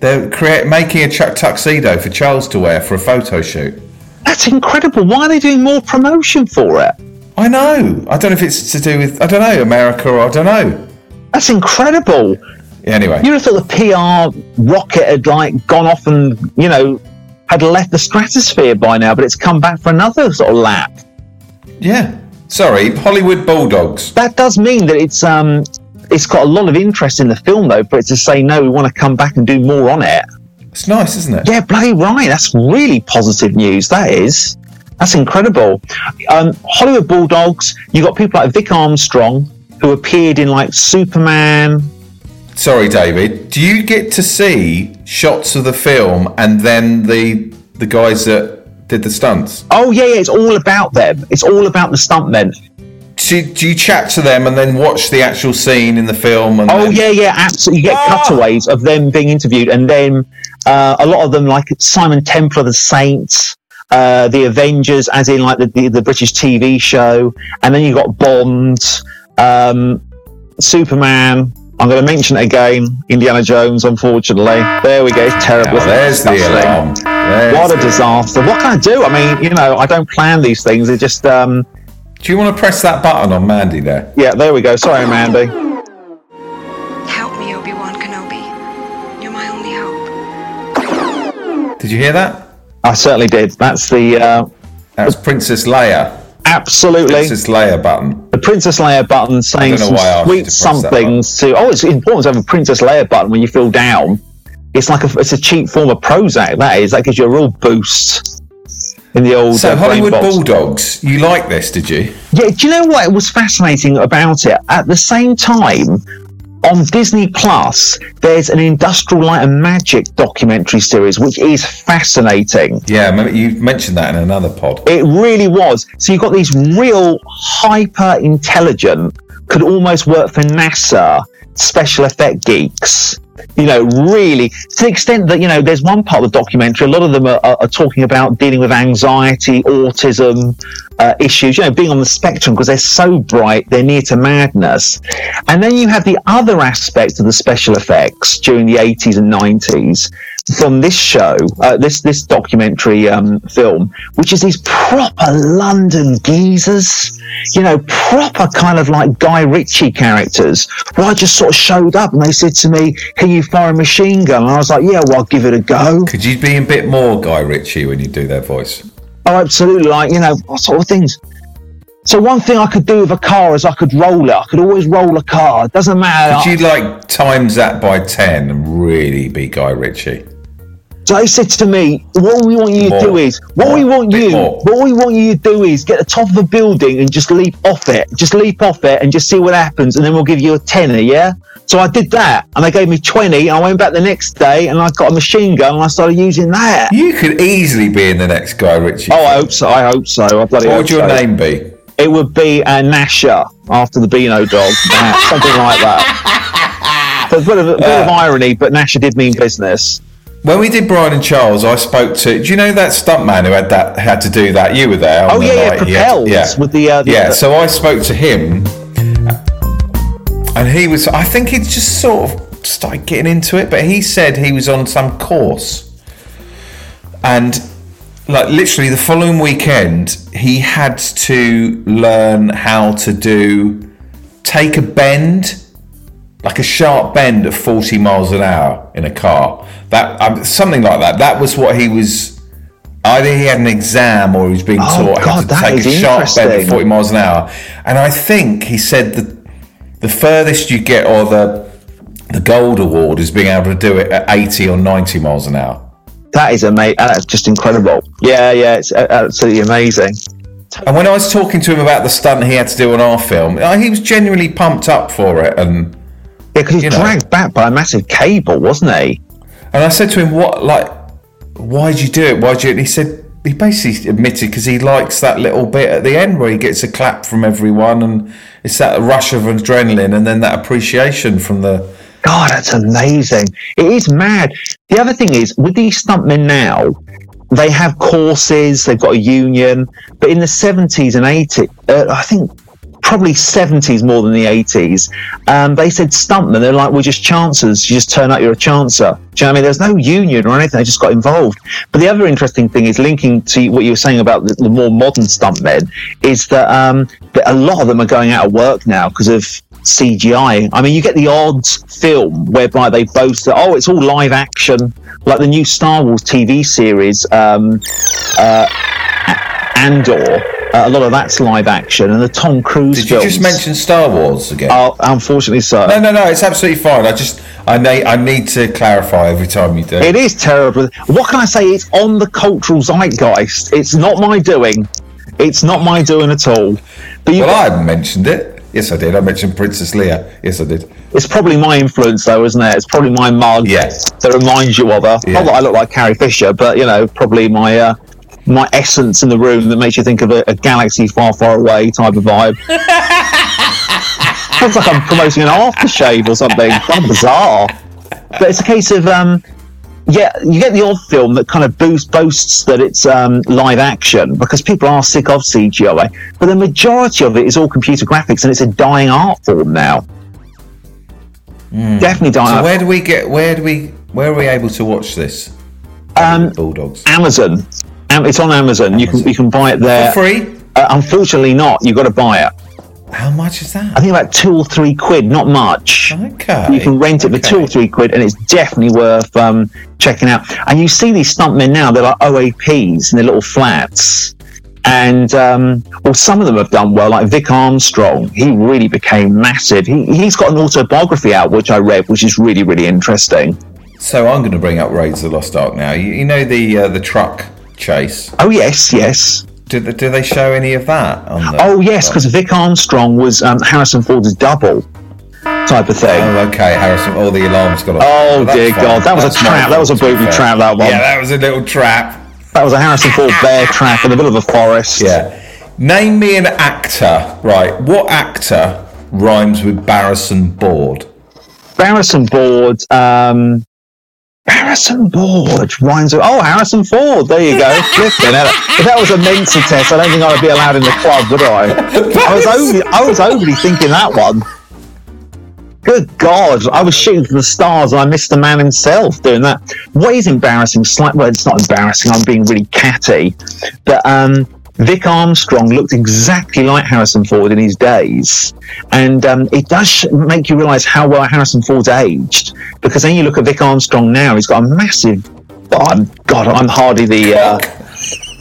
They're create, making a tuxedo for Charles to wear for a photo shoot. That's incredible. Why are they doing more promotion for it? I know. I don't know if it's to do with, I don't know, America or I don't know. That's incredible. Yeah, anyway. You'd have thought the P R rocket had, like, gone off and, you know, had left the stratosphere by now, but it's come back for another sort of lap. Yeah. Sorry, Hollywood Bulldogs. That does mean that it's... um. It's got a lot of interest in the film, though, for it to say, no, we want to come back and do more on it. It's nice, isn't it? Yeah, bloody right. That's really positive news. That is. That's incredible. Um, Hollywood Bulldogs, you've got people like Vic Armstrong, who appeared in, like, Superman. Sorry, David. Do you get to see shots of the film and then the the guys that did the stunts? Oh, yeah, yeah. It's all about them. It's all about the stuntmen. Do, do you chat to them and then watch the actual scene in the film? And oh, then... yeah, yeah, absolutely. You get ah! cutaways of them being interviewed, and then uh, a lot of them, like Simon Templar, the Saints, uh, the Avengers, as in like the, the, the British T V show, and then you've got Bond, um, Superman. I'm going to mention it again, Indiana Jones, unfortunately. There we go, it's terrible. Oh, there's the alarm. There's what a the... disaster. What can I do? I mean, you know, I don't plan these things. They're just... Um, Do you want to press that button on Mandy there? Yeah, there we go. Sorry, Mandy. Help me, Obi-Wan Kenobi. You're my only hope. Did you hear that? I certainly did. That's the... Uh, that was Princess Leia. Absolutely. Princess Leia button. The Princess Leia button saying some sweet somethings to... Oh, it's important to have a Princess Leia button when you feel down. It's like a, it's a cheap form of Prozac, that is. That gives you a real boost. In the old so uh, Hollywood Bulldogs, you like this, did you? Yeah, do you know what it was fascinating about it? At the same time, on Disney Plus, there's an Industrial Light and Magic documentary series, which is fascinating. Yeah, you mentioned that in another pod. It really was. So you've got these real hyper-intelligent, could almost work for NASA, special effect geeks. You know, really, to the extent that, you know, there's one part of the documentary, a lot of them are, are, are talking about dealing with anxiety, autism, uh, issues, you know, being on the spectrum, because they're so bright, they're near to madness. And then you have the other aspect of the special effects during the eighties and nineties from this show, uh, this this documentary um, film, which is these proper London geezers, you know, proper kind of like Guy Ritchie characters, where I just sort of showed up and they said to me, can you fire a machine gun? And I was like, yeah, well, I'll give it a go. Could you be a bit more Guy Ritchie when you do their voice? Oh, absolutely. Like, you know, what sort of things? So one thing I could do with a car is I could roll it. I could always roll a car. It doesn't matter. Could you, like, times that by ten and really be Guy Ritchie? So they said to me, what we want you more, to do is, what more, we want you, more. what we want you to do is get the top of a building and just leap off it, just leap off it and just see what happens, and then we'll give you a tenner, yeah? So I did that, and they gave me twenty, and I went back the next day, and I got a machine gun, and I started using that. You could easily be in the next Guy Ritchie. Oh, I hope so, I hope so. I bloody what hope would your so. name be? It would be uh, Nasher, after the Beano dog, something like that. So it's a bit of, a bit yeah. of irony, but Nasher did mean business. When we did Brian and Charles, I spoke to... Do you know that stuntman who had that had to do that? You were there. Oh, the yeah, night. yeah, Propels had, yeah. with the... Uh, the yeah, other. So I spoke to him, and he was... I think he just sort of started getting into it, but he said he was on some course. And, like, literally the following weekend, he had to learn how to do... Take a bend... Like a sharp bend at forty miles an hour in a car, that um, something like that. That was what he was. Either he had an exam or he was being oh, taught God, how to take a sharp bend at forty miles an hour. And I think he said that the furthest you get, or the the gold award, is being able to do it at eighty or ninety miles an hour. That is amazing. That's just incredible. Yeah, yeah, it's absolutely amazing. And when I was talking to him about the stunt he had to do on our film, he was genuinely pumped up for it and. Yeah, because he was dragged know. back by a massive cable, wasn't he? And I said to him, "What? Like, why'd you do it? Why'd you?" And he said, he basically admitted because he likes that little bit at the end where he gets a clap from everyone, and it's that rush of adrenaline and then that appreciation from the... God, that's amazing. It is mad. The other thing is, with these stuntmen now, they have courses, they've got a union, but in the seventies and eighties, uh, I think... probably seventies more than the eighties, um, they said stuntmen, they're like, we're just chancers, you just turn up, you're a chancer. Do you know what I mean? There's no union or anything, they just got involved. But the other interesting thing is, linking to what you were saying about the, the more modern stuntmen, is that, um, that a lot of them are going out of work now because of C G I. I mean, you get the odd film whereby they boast that, oh, it's all live action, like the new Star Wars T V series, um, uh, Andor. Uh, a lot of that's live action, and the Tom Cruise Did films. You just mention Star Wars again? Oh, unfortunately, sir. No, no, no, it's absolutely fine. I just, I need, I need to clarify every time you do. It is terrible. What can I say? It's on the cultural zeitgeist. It's not my doing. It's not my doing at all. But you well, got- I hadn't mentioned it. Yes, I did. I mentioned Princess Leia. Yes, I did. It's probably my influence, though, isn't it? It's probably my mug yeah. that reminds you of her. Yeah. Not that I look like Carrie Fisher, but, you know, probably my... Uh, my essence in the room that makes you think of a, a galaxy far, far away type of vibe. Sounds like I'm promoting an aftershave or something. Kind of bizarre. But it's a case of, um, yeah, you get the odd film that kind of boost, boasts that it's um, live action because people are sick of C G I. But the majority of it is all computer graphics, and it's a dying art form now. Mm. Definitely dying. So art where do we get? Where do we? Where are we able to watch this? Um, Bulldogs. Amazon. It's on Amazon. Amazon. You can you can buy it there for free. Uh, unfortunately, not. You've got to buy it. How much is that? I think about two or three quid. Not much. Okay. You can rent it okay. for two or three quid, and it's definitely worth um, checking out. And you see these stuntmen now. They're like O A Ps in their little flats, and um, well, some of them have done well. Like Vic Armstrong, he really became massive. He he's got an autobiography out, which I read, which is really really interesting. So I'm going to bring up Raiders of the Lost Ark now. You, you know the uh, the truck. Chase. Oh yes, yes. Do, do they show any of that? On the, oh yes, because Vic Armstrong was um, Harrison Ford's double, type of thing. Oh okay, Harrison. All oh, the alarms got off. Oh, oh dear fine. God, that was that's a trap. That was a booby trap. That one. Yeah, that was a little trap. That was a Harrison Ford bear trap in the middle of a forest. Yeah. Name me an actor. Right, what actor rhymes with Barrison Board? Barrison Board. Um, Harrison Ford rhymes with... Oh, Harrison Ford. There you go. Flipping out. If that was a Mensa test, I don't think I would be allowed in the club, would I? I was overly, I was overly thinking that one. Good God. I was shooting for the stars and I missed the man himself doing that. What is embarrassing... Slight, well, it's not embarrassing. I'm being really catty. But um, Vic Armstrong looked exactly like Harrison Ford in his days. And um, it does make you realise how well Harrison Ford's aged. Because then you look at Vic Armstrong now, he's got a massive... Oh, I'm, God, I'm hardly the uh,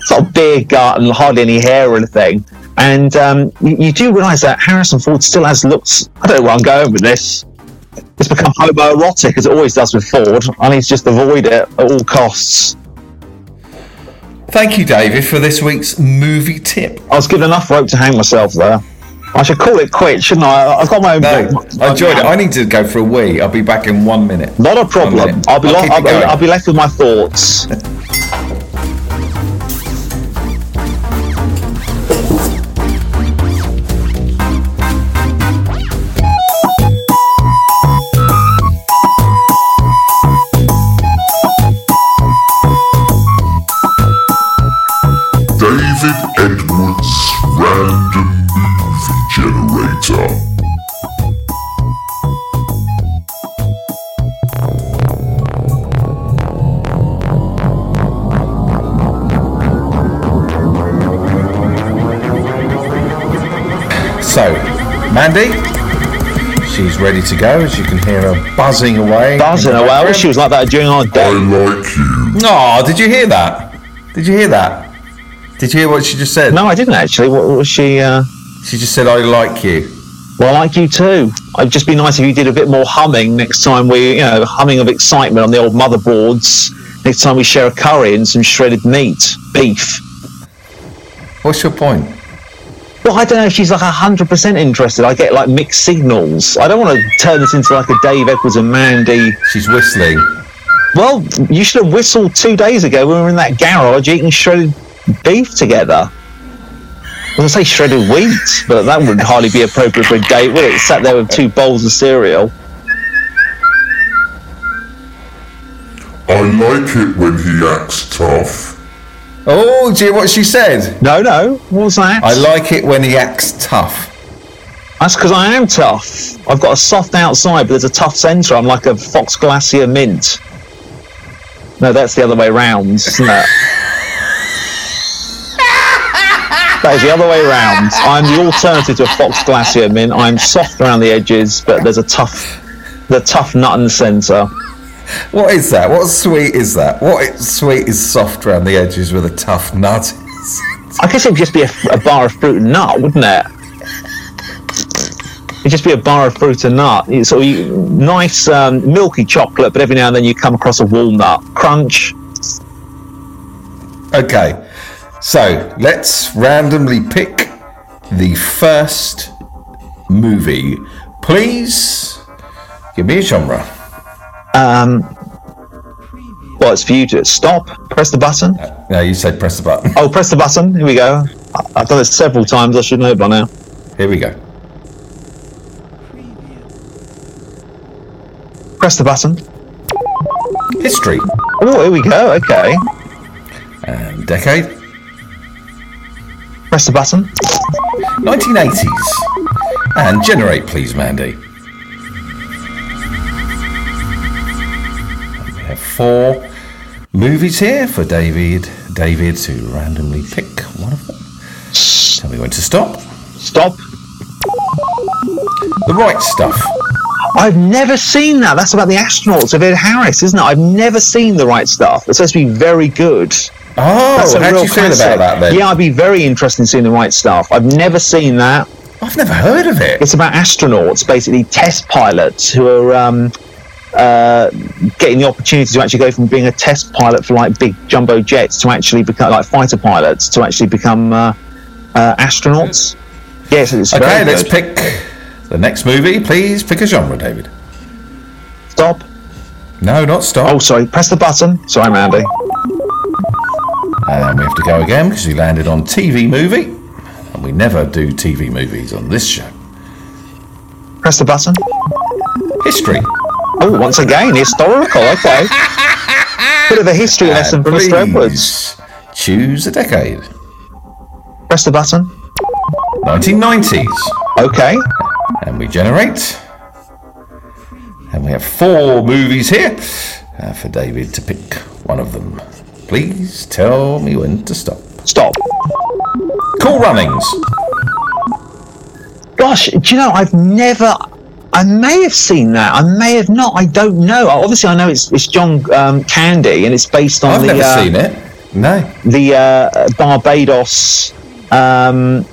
sort of beard gut and hardly any hair or anything. And um, you, you do realise that Harrison Ford still has looks... I don't know where I'm going with this. It's become homoerotic, as it always does with Ford. I need to just avoid it at all costs. Thank you, David, for this week's movie tip. I was given enough rope to hang myself there. I should call it quits, shouldn't I? I've got my own... No, book. I enjoyed it. I need to go for a wee. I'll be back in one minute. Not a problem. I'll be, I'll, lo- I'll, be, I'll be left with my thoughts. David Edwards' Random Generator. So, Mandy, she's ready to go, as you can hear her buzzing away. Buzzing away? I wish she was like that during our day. I like you. Aw, oh, did you hear that? Did you hear that? Did you hear what she just said? No, I didn't actually. What, what was she... Uh... She just said, I like you. Well, I like you too. It'd just be nice if you did a bit more humming next time we, you know, humming of excitement on the old motherboards. Next time we share a curry and some shredded meat, beef. What's your point? Well, I don't know if she's like one hundred percent interested. I get like mixed signals. I don't want to turn this into like a Dave Edwards and Mandy. She's whistling. Well, you should have whistled two days ago when we were in that garage eating shredded beef together. I was going to say shredded wheat, but that wouldn't hardly be appropriate for a date, would it? It sat there with two bowls of cereal. I like it when he acts tough. Oh, do you hear what she said? No, no. What was that? I like it when he acts tough. That's because I am tough. I've got a soft outside, but there's a tough centre. I'm like a Fox Glacier mint. No, that's the other way round, isn't it? That is the other way round. I'm the alternative to a Fox Glacier mint. I'm soft around the edges, but there's a tough, the tough nut in the centre. What is that? What sweet is that? What sweet is soft around the edges with a tough nut? I guess it would just be a, a bar of fruit and nut, wouldn't it? It'd just be a bar of fruit and nut. So you, nice um, milky chocolate, but every now and then you come across a walnut. Crunch. Okay, so let's randomly pick the first movie. Please give me a genre. Um, well, it's for you to stop, press the button. No, you said press the button. Oh, press the button. Here we go. I've done this several times. I should know by now. Here we go. Press the button. History. Oh, here we go. Okay. And decade. Press the button. nineteen eighties. And generate, please, Mandy. And we have four movies here for David. David to randomly pick one of them. Tell me when to stop. Stop. The Right Stuff. I've never seen that. That's about the astronauts of Ed Harris, isn't it? I've never seen The Right Stuff. It's supposed to be very good. Oh, how do you feel about that then? Yeah, I'd be very interested in seeing The Right Stuff. I've never seen that. I've never heard of it. It's about astronauts, basically test pilots who are um, uh, getting the opportunity to actually go from being a test pilot for like big jumbo jets to actually become like fighter pilots to actually become uh, uh, astronauts. Yes, it's very good. Okay, let's pick the next movie. Please pick a genre, David. Stop. No, not stop. Oh, sorry. Press the button. Sorry, Mandy. And we have to go again because we landed on T V movie. And we never do T V movies on this show. Press the button. History. Oh, once again, historical. Okay. Bit of a history and lesson for Mister Edwards. Choose a decade. Press the button. nineteen nineties. Okay. And we generate. And we have four movies here uh, for David to pick one of them. Please tell me when to stop. Stop. Cool Runnings. Gosh, do you know, I've never... I may have seen that. I may have not. I don't know. Obviously, I know it's it's John um, Candy, and it's based on I've the... I've never uh, seen it. No. The uh, Barbados... Um,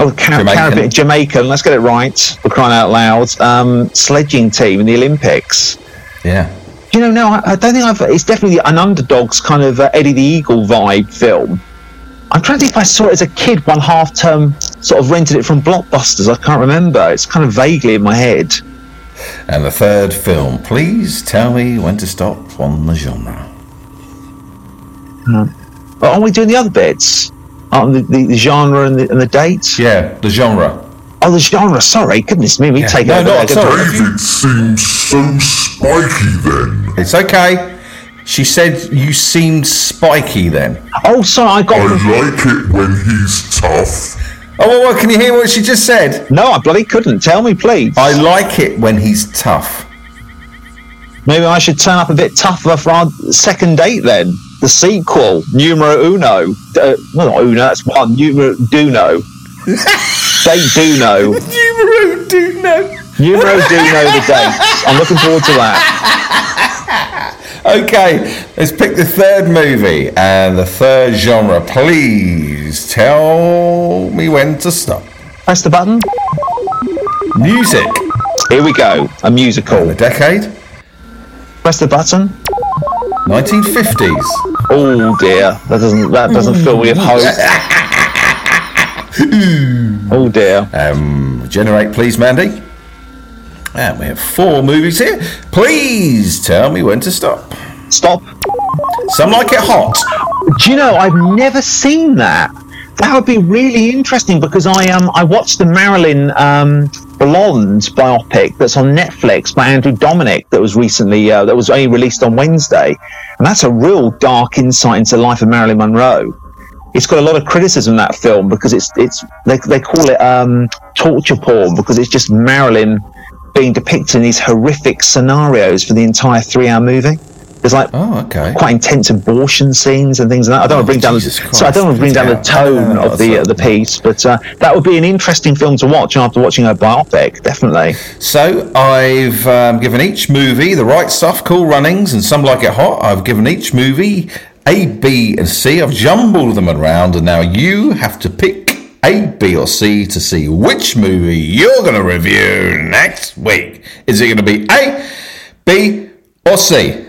Oh, Car- Jamaican. Caribbean, Jamaican, let's get it right, for crying out loud. Um, sledging team in the Olympics. Yeah. You know, no, I, I don't think I've... It's definitely an underdogs kind of uh, Eddie the Eagle vibe film. I'm trying to think if I saw it as a kid, one half-term, sort of rented it from Blockbusters. I can't remember. It's kind of vaguely in my head. And the third film. Please tell me when to stop on the genre. Hmm. But aren't we doing the other bits? Oh, the, the, the genre and the, and the dates? Yeah, the genre. Oh, the genre, sorry. Goodness me, we yeah. take no, over. No, no, sorry. David seems so spiky then. It's okay. She said you seemed spiky then. Oh, sorry, I got... I like it when he's tough. Oh, well, well, can you hear what she just said? No, I bloody couldn't. Tell me, please. I like it when he's tough. Maybe I should turn up a bit tougher for our second date then. The sequel, numero uno. Uh, well, not uno, that's one. Numero duno. Date duno. Numero duno. Numero duno the dates. I'm looking forward to that. Okay, let's pick the third movie and the third genre. Please tell me when to stop. Press the button. Music. Here we go. A musical. And the decade. Press the button. nineteen fifties. Oh dear, that doesn't that doesn't mm. fill me with hope. Oh dear. Um, generate, please, Mandy. And we have four movies here. Please tell me when to stop. Stop. Some Like It Hot. Do you know, I've never seen that. That would be really interesting, because I um I watched the Marilyn um, Blonde biopic that's on Netflix by Andrew Dominic that was recently uh, that was only released on Wednesday, and that's a real dark insight into the life of Marilyn Monroe. It's got a lot of criticism, that film, because it's it's they they call it um, torture porn, because it's just Marilyn being depicted in these horrific scenarios for the entire three-hour movie. There's like oh, okay. quite intense abortion scenes and things like that. I don't oh, want to bring down Jesus the Christ. so I don't want to bring down the tone yeah, of the uh, the piece, but uh, that would be an interesting film to watch after watching a biopic, definitely. So I've um, given each movie The Right Stuff, Cool Runnings, and Some Like It Hot. I've given each movie A, B, and C. I've jumbled them around, and now you have to pick A, B, or C to see which movie you're going to review next week. Is it going to be A, B, or C?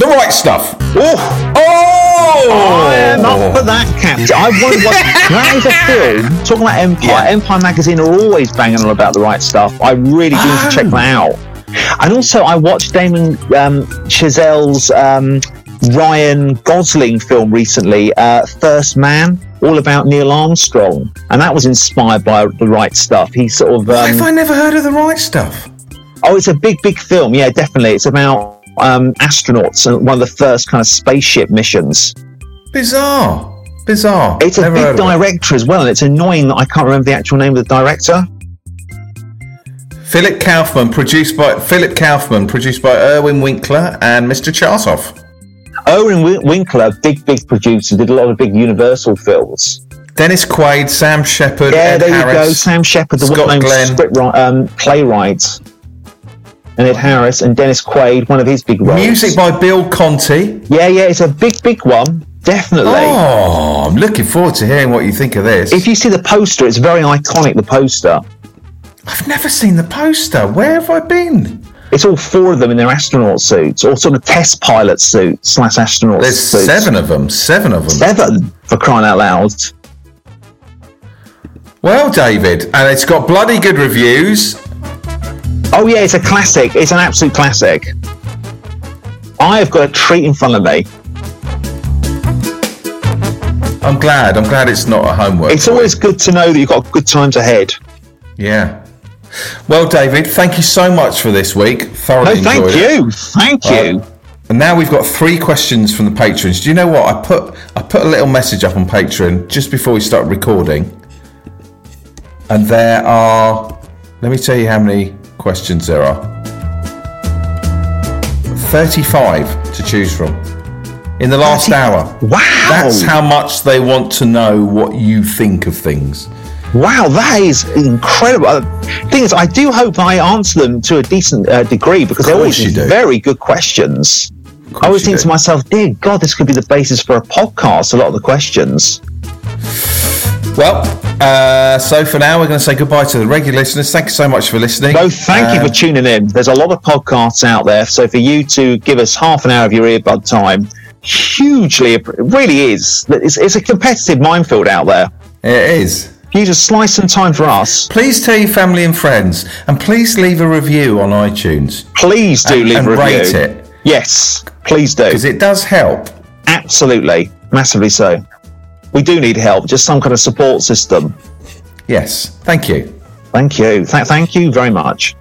The Right Stuff. Ooh. Oh! I am up for that, Captain. I won't watch. That is a film. Talking about Empire. Yeah. Empire magazine are always banging on about The Right Stuff. I really do oh. need to check that out. And also, I watched Damon um, Chazelle's um, Ryan Gosling film recently, uh, First Man, all about Neil Armstrong. And that was inspired by The Right Stuff. He sort of. Um, What have I never heard of The Right Stuff? Oh, it's a big, big film. Yeah, definitely. It's about um, astronauts and one of the first kind of spaceship missions. Bizarre. Bizarre. It's a big director as well, and it's annoying that I can't remember the actual name of the director. Philip Kaufman, produced by Philip Kaufman, produced by Erwin Winkler and Mister Chartoff. Erwin Winkler, big, big producer, did a lot of big Universal films. Dennis Quaid, Sam Shepard, yeah, Ed there Harris, you go. Sam Shepard, the one-named script um, playwright. And Ed Harris and Dennis Quaid, one of his big roles. Music by Bill Conti. Yeah, yeah, it's a big, big one, definitely. Oh, I'm looking forward to hearing what you think of this. If you see the poster, it's very iconic, the poster. I've never seen the poster. Where have I been? It's all four of them in their astronaut suits, or sort of test pilot suits slash astronaut There's suits. There's seven of them, seven of them. Seven, for crying out loud. Well, David, and it's got bloody good reviews. Oh yeah, it's a classic. It's an absolute classic. I have got a treat in front of me. I'm glad. I'm glad it's not a homework. It's always good to know that you've got good times ahead. Yeah. Well, David, thank you so much for this week. Thoroughly enjoyed it. No, thank you. Thank you. Um, and now we've got three questions from the patrons. Do you know what? I put I put a little message up on Patreon just before we started recording. And there are, let me tell you how many questions there are. thirty-five to choose from in the last thirty hour. Wow! That's how much they want to know what you think of things. Wow, that is incredible. The thing is, I do hope I answer them to a decent uh, degree, because they're always very good questions. I always think do. to myself, dear God, this could be the basis for a podcast, a lot of the questions. Well, uh, so for now, we're going to say goodbye to the regular listeners. Thank you so much for listening. No, thank uh, you for tuning in. There's a lot of podcasts out there, so for you to give us half an hour of your earbud time, hugely, it really is. It's, it's a competitive minefield out there. It is. You just slice some time for us. Please tell your family and friends, and please leave a review on iTunes. Please do and, leave and a review. And rate it. Yes, please do. Because it does help. Absolutely. Massively so. We do need help, just some kind of support system. Yes, thank you. Thank you. Th- thank you very much.